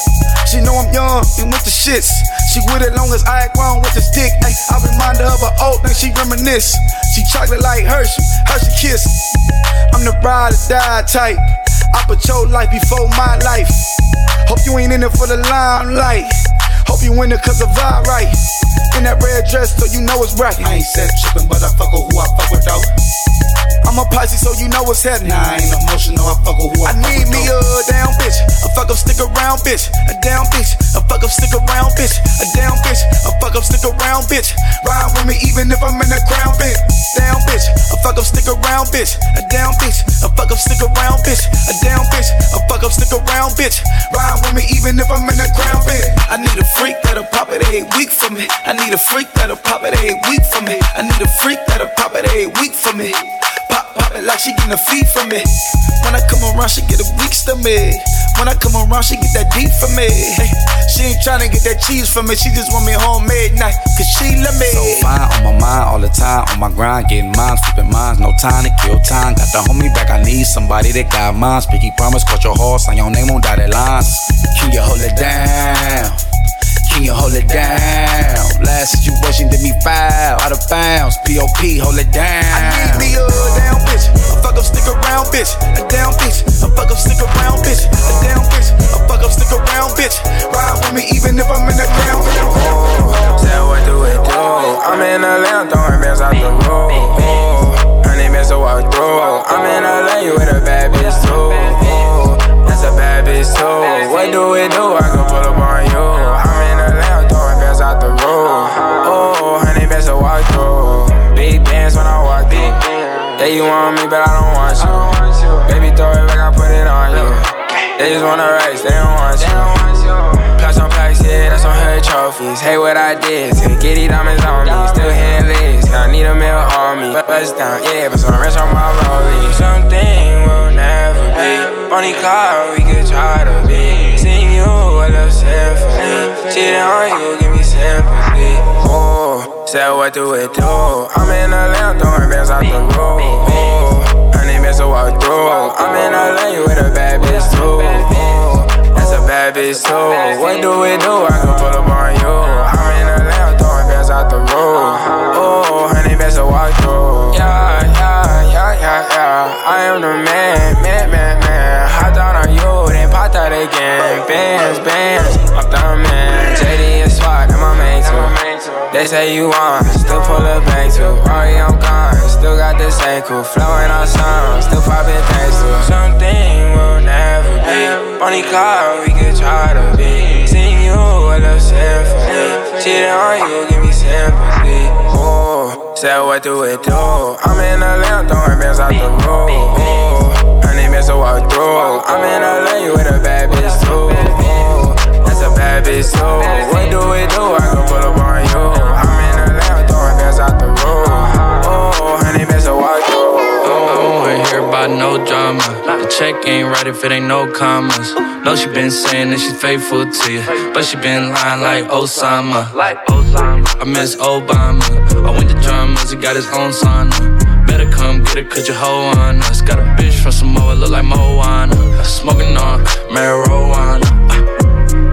she know I'm young and with the shits. She with it long as I act wrong with this dick. Ay, I remind her of her old thing, she reminisce. She chocolate like Hershey kiss. I'm the ride or die type. I put your life before my life. Hope you ain't in it for the limelight. Hope you in it cause the vibe right. In that red dress so you know it's right. I ain't set trippin' but I fuck with who I fuck with though. I'm a Pisces, so you know what's happening. Nah, I ain't emotional, I fuck with who I need me a down bitch, a fuck up, stick around bitch, a down bitch, a fuck up, stick around bitch, a down bitch, a fuck up, stick around bitch, ride with me even if I'm in the crown bitch, down bitch, a fuck up, stick around bitch, a down bitch, a fuck up, stick around bitch, a down bitch, a fuck up, stick around bitch, ride with me even if I'm in the crown bitch. I need a freak that'll pop it every week for me. I need a freak that'll pop it every week for me. I need a freak that'll pop it every week for me. Pop it like she getting a feed from me. When I come around, she get a weak stomach. When I come around, she get that deep from me. Hey, she ain't tryna get that cheese from me. She just want me homemade night, cause she love me. So fine, on my mind all the time. On my grind, getting mine, flipping mines. No time to kill time. Got the homie back, I need somebody that got mine. Speaky promise, caught your horse, sign your name on dotted lines. Can you hold it down? Can you hold it down? Last situation did me foul, out of bounds. P.O.P. Hold it down. I need me a down bitch, a fuck up, stick around bitch, a down bitch, a fuck up, stick around bitch, a down bitch, a fuck up, stick around bitch, ride with me even if I'm in the ground. Oh, tell what do it do? I'm in a lamb, throwing bands out the road. Oh, 100 bands to walk through. I'm in a lane with a bad bitch too. Oh, that's a bad bitch too. What do it do? I can pull up on you. Out the road, oh, 100 bands to walk through. Big bands when I walk through. Yeah, you want me, but I don't want you. Baby, throw it back, I put it on you. They just wanna race, they don't want you. Plus on packs, yeah, that's on her trophies. Hey, what I did, to get these diamonds on me. Still handless, I need a meal on me. Bust down, yeah, but some rest on my rollie. Something will never be. Funny car, we could try to be. Seeing you, I love symphony. Cheating on you, give me. Oh, say what do it do? I'm in a lane, throwing bands out the road. Oh, 100 bands to walk through. I'm in a lane with a bad bitch too. Oh, that's a bad bitch too. What do it do? I can pull up on you. I'm in a lane, throwing bands out the road. Oh, 100 bands to walk through. Yeah, yeah, yeah, yeah, yeah. I am the man, man, man, man. Hopped out on you, then popped out again. Bands, bands, I'm the man. JD and SWAT, I'm a man. They say you on, still pull up bank too. Already I'm gone, still got this ankle. Flowing on some, still popping thanks to. Something will never be. Funny car, we could try to be. Seeing you, I love symphony. Cheating on you, give me sympathy. Oh, say what do it do? I'm in a lamp, throwing bands out the road. Oh, 100 bands to walk through. I'm in a lane with a bad bitch too. Oh, that's a bad bitch too. What do it do? I can pull up on you. Out the road. Oh, 100 bands to walk through. Oh, I don't hear about no drama. The check ain't right if it ain't no commas. No, she been saying that she's faithful to you, but she been lying like Osama. I miss Obama. I went to dramas, he got his own sauna. Better come get it, cause you hoe on us. Got a bitch from Samoa, look like Moana. Smoking on marijuana.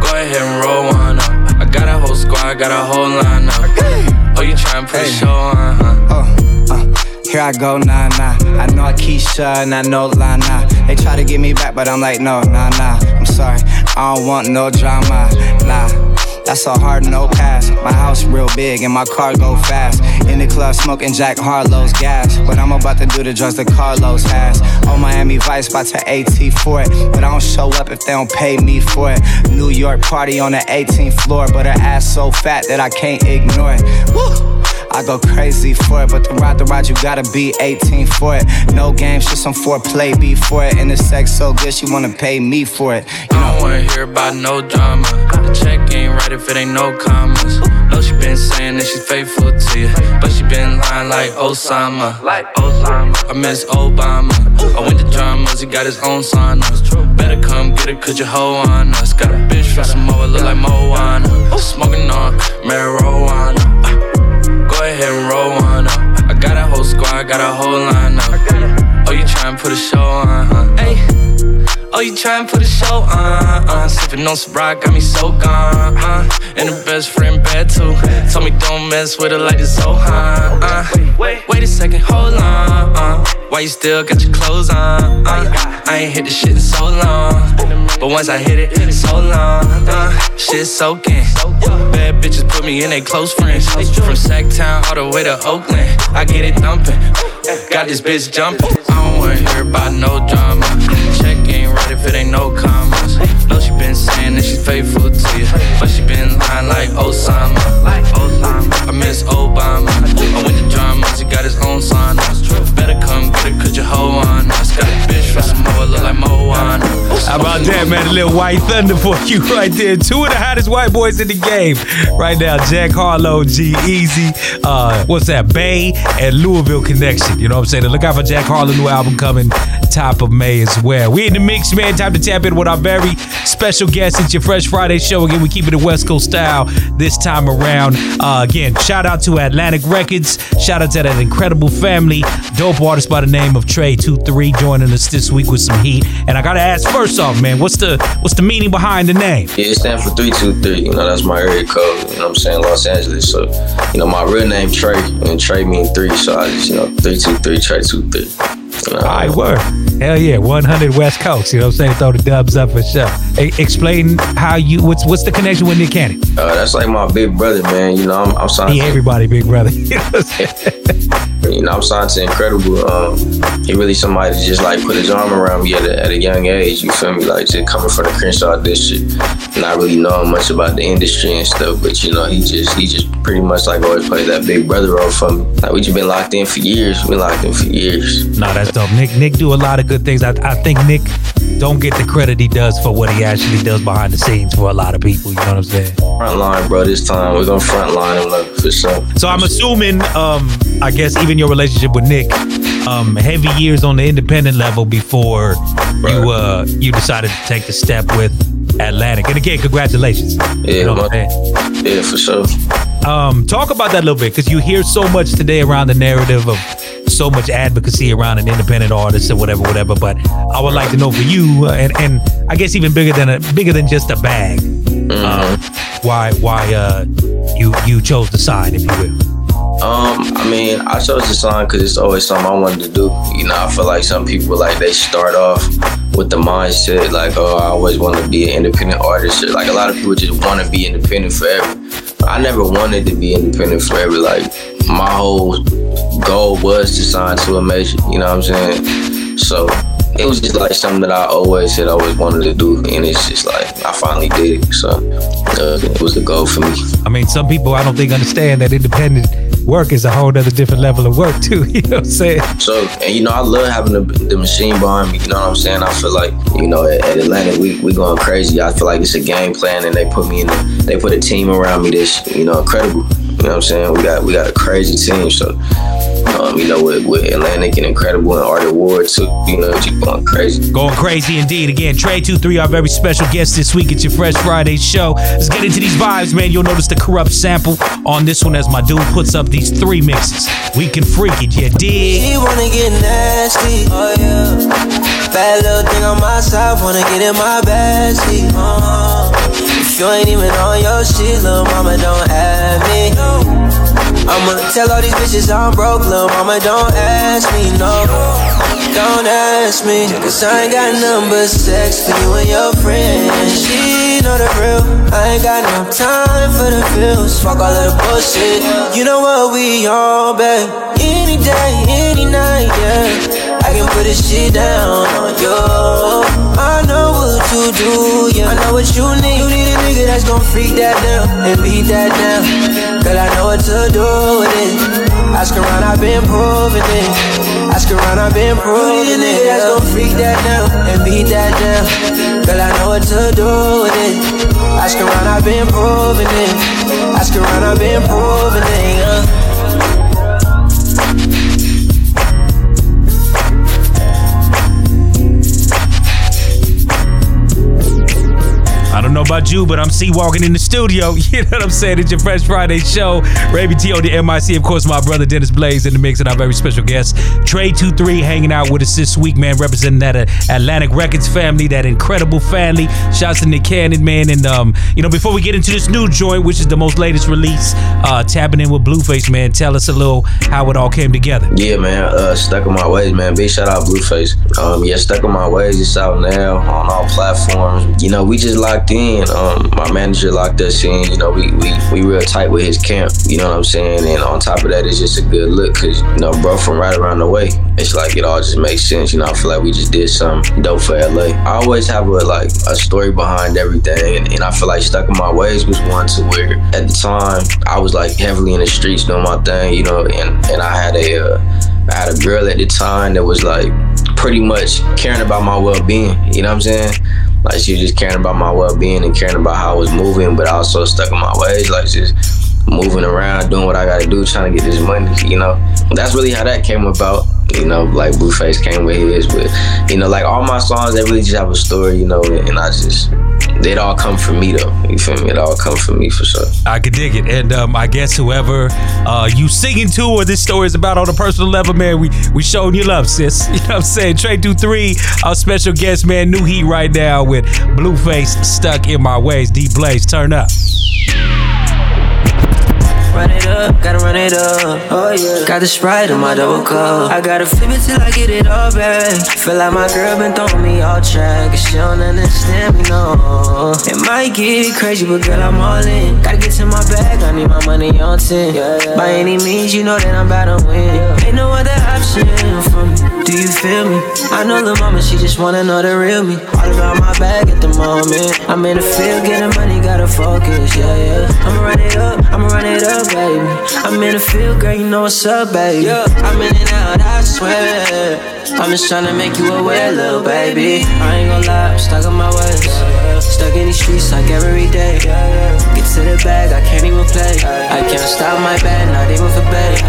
Go ahead and roll on up. I got a whole squad, got a whole lineup. Okay. Oh, you trying to put hey. A show on, huh? Here I go, nah. I know I Keisha and I know Lana. They try to get me back, but I'm like, no, nah. I'm sorry, I don't want no drama, nah. That's a hard no pass. My house real big and my car go fast. In the club smoking Jack Harlow's gas. But I'm about to do the drugs that Carlos has. Oh, Miami Vice, about to AT for it. But I don't show up if they don't pay me for it. New York party on the 18th floor. But her ass so fat that I can't ignore it. Woo! I go crazy for it, but the ride, you gotta be 18 for it. No games, just some foreplay before it. And the sex so good, she wanna pay me for it. You know, I don't wanna hear about no drama. The check ain't right if it ain't no commas. No, she been saying that she's faithful to you, but she been lying like Osama. I miss Obama. I went to dramas, he got his own sign up. Better come get it, 'cause you hoe on us. Got a bitch from Samoa, look like Moana. Smoking on marijuana. Go ahead and roll on up. I got a whole squad, got a whole line up. Oh, you try and put a show on, huh? Ay. Oh, you try and put a show on, Sippin' on some rock, got me so gone, And the best friend bad too. Told me don't mess with her like it's so high, Wait a second, hold on, Why you still got your clothes on, I ain't hit this shit in so long, but once I hit it, so long, shit soaking. Bad bitches put me in they close friends. From Sacktown all the way to Oakland, I get it thumping. Got this bitch jumping. I don't wanna hear about no drama. Check ain't right if it ain't no commas. No, she been saying that she's faithful to you, but she been lying like Osama. I miss Obama. I went to dramas, he got his own sign. Better come get it, 'cause you hoe on us. Got a bitch from Samoa, look like Moana. How about that, man? A little White Thunder for you right there. Two of the hottest white boys in the game right now. Jack Harlow, G-Eazy, what's that, Bay and Louisville Connection. You know what I'm saying? Look out for Jack Harlow, new album coming top of May as well. We in the mix, man. Time to tap in with our very special guest. It's your Fresh Friday show. Again, we keep it a West Coast style this time around. Again, shout out to Atlantic Records. Shout out to that incredible family. Dope artist by the name of Trey23 joining us this week with some heat. And I gotta ask first off, man, what's the meaning behind the name? Yeah, it stands for 323. You know, that's my area code. You know what I'm saying? Los Angeles. So, you know, my real name Trey, and Trey mean three. So I just, you know, 323, Trey23. All right, word. Hell yeah, 100 West Coast. You know what I'm saying? Throw the dubs up for sure. Explain how you. What's the connection with Nick Cannon? That's like my big brother, man. You know, I'm signed. He everybody big brother. You know what I'm saying? You know, I'm signed to Incredible. He really somebody that just like put his arm around me at a young age. You feel me? Like just coming from the Crenshaw district, not really knowing much about the industry and stuff. But you know, he just pretty much like always played that big brother role for me. Like we just been locked in for years. Nah, that's dope. Nick do a lot of good things. I think Nick don't get the credit he does for what he actually does behind the scenes for a lot of people. You know what I'm saying? Frontline, bro. This time we're gonna frontline him up for sure. So I'm assuming, I guess even your relationship with Nick, heavy years on the independent level before you decided to take the step with Atlantic. And again, congratulations. Yeah, you know what I'm saying? Yeah, for sure. Talk about that a little bit, because you hear so much today around the narrative of so much advocacy around an independent artist or whatever. But I would like to know for you, and I guess even bigger than just a bag, why you chose to sign, if you will. I mean, I chose to sign because it's always something I wanted to do. You know, I feel like some people, like, they start off with the mindset, like, oh, I always want to be an independent artist. Or, like, a lot of people just want to be independent forever. I never wanted to be independent forever. Like, my whole goal was to sign to a major, you know what I'm saying? So it was just like something that I always said I always wanted to do, and it's just like I finally did it. So it was the goal for me. I mean, some people I don't think understand that independent work is a whole other different level of work too, you know what I'm saying? So, and you know, I love having the machine behind me, you know what I'm saying? I feel like, you know, at Atlantic, we going crazy. I feel like it's a game plan, and they put me in, they put a team around me that's, you know, incredible. You know what I'm saying? We got a crazy team, so, you know, with Atlantic and Incredible and Art Award, so, you know, just going crazy. Going crazy indeed. Again, Trey23, our very special guest this week. It's your Fresh Friday show. Let's get into these vibes, man. You'll notice the Corrupt sample on this one as my dude puts up these three mixes. We can freak it, you dig? She wanna get nasty, oh yeah. Bad little thing on my side, wanna get in my backseat, You ain't even on your shit, lil' mama don't have me. I'ma tell all these bitches I'm broke, lil' mama don't ask me, no. Don't ask me, 'cause I ain't got nothing but sex for you and your friends. She know the real, I ain't got no time for the feels. Fuck all of the bullshit, you know what we on, babe. Any day, any night, yeah. I can put this shit down, yo. I know what you do, yeah. I know what you need. You need a nigga that's gon' freak that down and beat that down. Girl, I know what to do with it. Ask around, I've been proving it. Ask around, I've been proving it. You need a nigga that's gon' freak that down and beat that down. Girl, I know what to do with it. Ask around, I've been proving it. Ask around, I've been proving it, yeah. I don't know about you, but I'm C walking in the studio. You know what I'm saying? It's your Fresh Friday show. Ravy T on the MIC. Of course, my brother Dennis Blaze in the mix, and our very special guest, Trey23, hanging out with us this week, man, representing that Atlantic Records family, that Incredible family. Shouts to Nick Cannon, man. And, you know, before we get into this new joint, which is the most latest release, tapping in with Blueface, man, tell us a little how it all came together. Yeah, man. Stuck in My Ways, man. Big shout out Blueface. Yeah, Stuck in My Ways. It's out now on all platforms. You know, we just locked in. My manager locked us in. You know, we real tight with his camp. You know what I'm saying? And on top of that, it's just a good look because, you know, bro, from right around the way, it's like it all just makes sense. You know, I feel like we just did something dope for LA. I always have a story behind everything, and I feel like Stuck in My Ways was one to where at the time I was like heavily in the streets doing my thing, you know, and I had a girl at the time that was like pretty much caring about my well-being. You know what I'm saying? Like, she was just caring about my well-being and caring about how I was moving, but also stuck in my ways, like just moving around, doing what I gotta do, trying to get this money, you know? That's really how that came about. You know, like Blueface came with his, but, you know, like all my songs, they really just have a story, you know, and I just, it all come from me though, you feel me? It all come from me for sure. I could dig it. And I guess whoever you singing to or this story is about on a personal level, man, we showing you love, sis. You know what I'm saying? Trey23, our special guest, man, new heat right now with Blueface, Stuck in My Ways. D-Blaze, turn up. Run it up, gotta run it up. Oh yeah. Got the Sprite in my double cup. I gotta flip it till I get it all back. Feel like my girl been throwing me all track, cause she don't understand me, no. It might get crazy, but girl, I'm all in. Gotta get to my bag, I need my money on 10. Yeah. By any means, you know that I'm about to win. Yeah. Ain't no other option for me. Do you feel me? I know the mama, she just wanna know the real me. All about my bag at the moment. I'm in the field, getting money, gotta focus, yeah, yeah. I'ma run it up, I'ma run it up. Baby, I'm in the field, girl, you know what's up, baby. Yeah. I'm in and out, I swear. I'm just tryna make you aware, little baby. I ain't gon' lie, I'm stuck in my ways. Stuck in these streets like every day. Get to the bag, I can't even play. I can't stop my bad, not even for bait.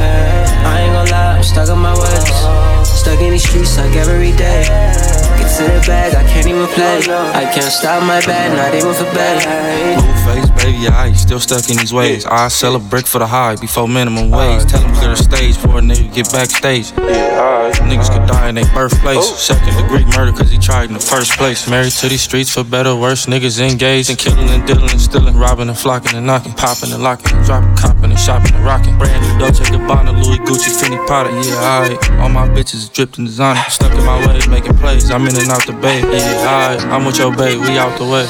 I ain't gon' lie, I'm stuck in my ways. Stuck in these streets like every day. Get to the bag, I can't even play. I can't stop my bad, not even for bait. Blueface, baby, I still stuck in these ways. I celebrate for the high before minimum wage. Tell them clear the stage before a nigga get backstage. Niggas could die in their birthplace. Second degree murder cause he tried in the first place. Married to these streets for better or worse. Niggas engaged in killing and dealing and stealing. Robbing and flocking and knocking. Popping and locking. Dropping, copping and shopping and rocking. Brand new Dolce & Gabbana, Louis Gucci, Fendi, Prada. Yeah, alright. All my bitches dripped in designer. Stuck in my ways, making plays. I'm in and out the bay. Yeah, alright. I'm with your babe, we out the way.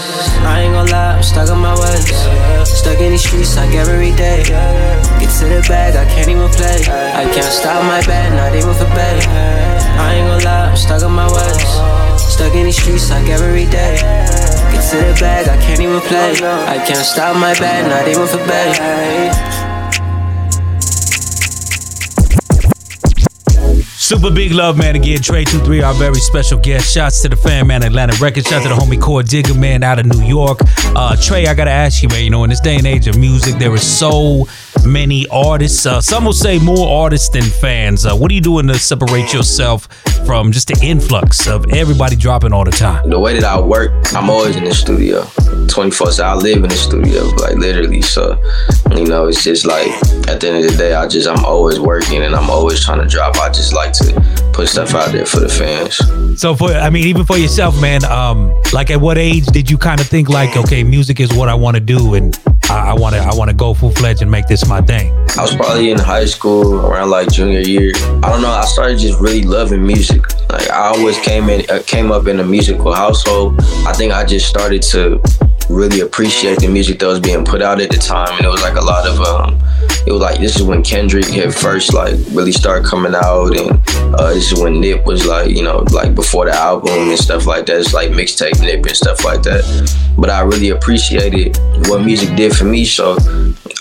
I ain't gon' lie, I'm stuck in my ways. Stuck in these streets like every day. Get to the bag, I can't even play. I can't stop my bag, not even for bait. I ain't gon' lie, I'm stuck in my ways. Stuck in these streets like every day. Get to the bag, I can't even play. I can't stop my bag, not even for bait. Super big love, man. Again, Trey23, our very special guest. Shouts to the fan, man, Atlantic Records. Shouts to the homie Core Digger, man, out of New York. Trey, I gotta ask you, man, you know, in this day and age of music, there is so many artists. Some will say more artists than fans. What are you doing to separate yourself from just the influx of everybody dropping all the time? The way that I work, I'm always in the studio. 24/7, so I live in the studio, like literally. So, you know, it's just like at the end of the day, I'm always working and I'm always trying to drop. I just like to put stuff out there for the fans. So even for yourself, man, like at what age did you kind of think like, okay, music is what I want to do and I want to go full-fledged and make this my thing? I was probably in high school around like junior year. I don't know, I started just really loving music. Like I always came up in a musical household. I think I just started to really appreciate the music that was being put out at the time, and it was like a lot of it was like, this is when Kendrick had first like really started coming out, and this is when Nip was like, you know, like before the album and stuff like that. It's like mixtape Nip and stuff like that. But I really appreciated what music did for me, so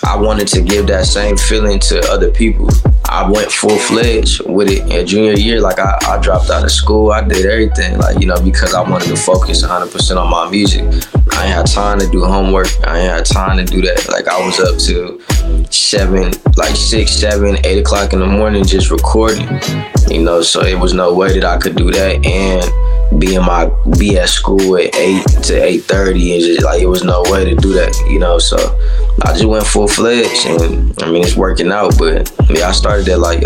I wanted to give that same feeling to other people. I went full-fledged with it in junior year. Like, I dropped out of school. I did everything, like, you know, because I wanted to focus 100% on my music. I ain't had time to do homework. I ain't had time to do that. Like, I was up till 8 o'clock in the morning just recording, you know, so it was no way that I could do that and be at school at 8 to 8:30, and just, like, it was no way to do that, you know, so I just went full-fledged, and I mean, it's working out, but yeah, I started at like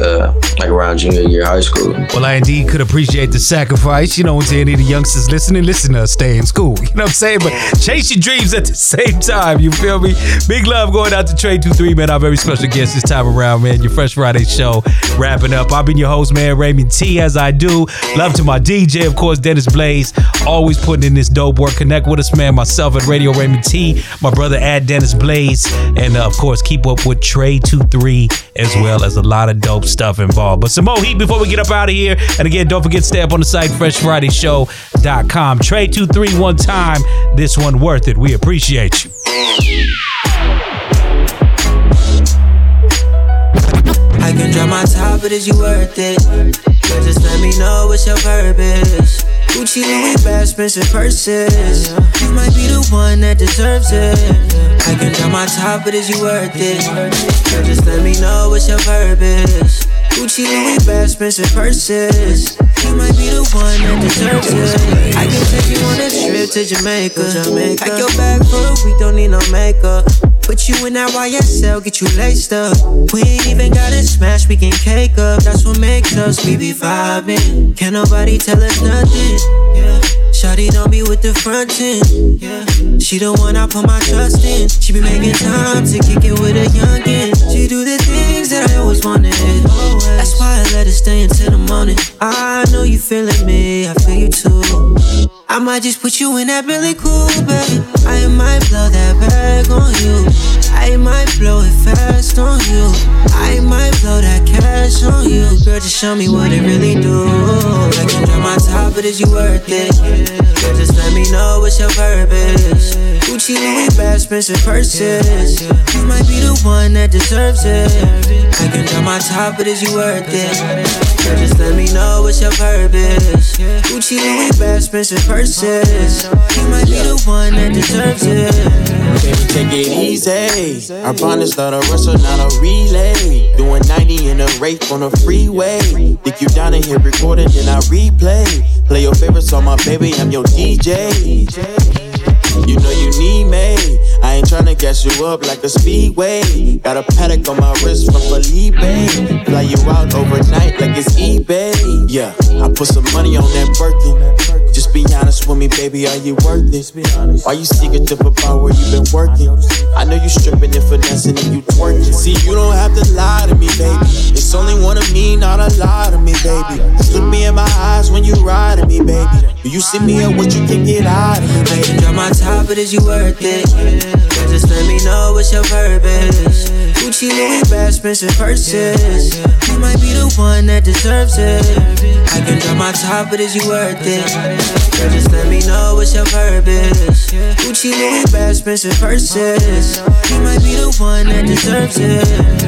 around junior year high school. Well, I indeed could appreciate the sacrifice, you know, to any of the youngsters listening, listen to us, stay in school, you know what I'm saying, but chase your dreams at the same time, you feel me? Big love going out to Trey23, man, our very special guest this time around, man, your Fresh Friday show wrapping up. I've been your host, man, Raymond T, as I do. Love to my DJ, of course, Dennis Blaze, always putting in this dope work. Connect with us, man, myself at Radio Raymond T, my brother at Dennis Blaze, and of course keep up with Trey23 as well, as a lot of dope stuff involved. But some more heat before we get up out of here, and again, don't forget to stay up on the site freshfridayshow.com. Trey23 one time, this one worth it. We appreciate you. I can drop my top, but is you worth it? Just let me know what's your purpose. Gucci, Louis, bad, expensive purses. You might be the one that deserves it. I can drop my top, but is you worth it? Girl, just let me know what's your purpose. Gucci, Louis, bad, expensive purses. You might be the one that deserves it. I can take you on a trip to Jamaica. Pack your bag for a week, don't need no makeup. Put you in that YSL, get you laced up. We ain't even gotta smash, we can cake up. That's what makes us, we be vibing. Can't nobody tell us nothing, yeah. Shawty don't be with the frontin', yeah. She the one I put my trust in. She be making time to kick it with a youngin'. She do the things that I always wanted, always. That's why I let her stay until the morning. I know you feeling me, I feel you too. I might just put you in that Billy Cooper. I might blow that bag on you. I might blow it fast on you. I might blow that cash on you. Girl, just show me what it really do. I can drop my top, but is you worth it? Girl, just let me know what's your purpose. Gucci, Louis, bad, expensive purses. You might be the one that deserves it. I can drop my top, but is you worth it? Girl, just let me know what's your purpose. Gucci, Louis, bad, expensive purses. You might be the one that deserves it. Baby, take it easy. Our bond is not a wrestle, not a relay. Doing 90 in a rape on a freeway. Think you down in here recording, then I replay. Play your favorite song, my baby, I'm your DJ. You know you need me. I ain't tryna gas you up like a speedway. Got a paddock on my wrist from Felipe. Fly you out overnight like it's eBay. Yeah, I put some money on that Birkin. Just be honest with me, baby, are you worth it? Are you secretive about where you been working? I know you stripping and finessing and you twerking. See, you don't have to lie to me, baby. It's only one of me, not a lot of me, baby. Just look me in my eyes when you ride at me, baby. Do you see me at what you can get out of me, baby? I can drop my top, but is you worth it? Girl, just let me know what's your purpose. Gucci, Louis, bad, expensive purses. You might be the one that deserves it. I can drop my top, but is you worth it? Girl, just let me know what's your purpose. Gucci, Louis, bad, expensive purses. You might be the one that deserves it.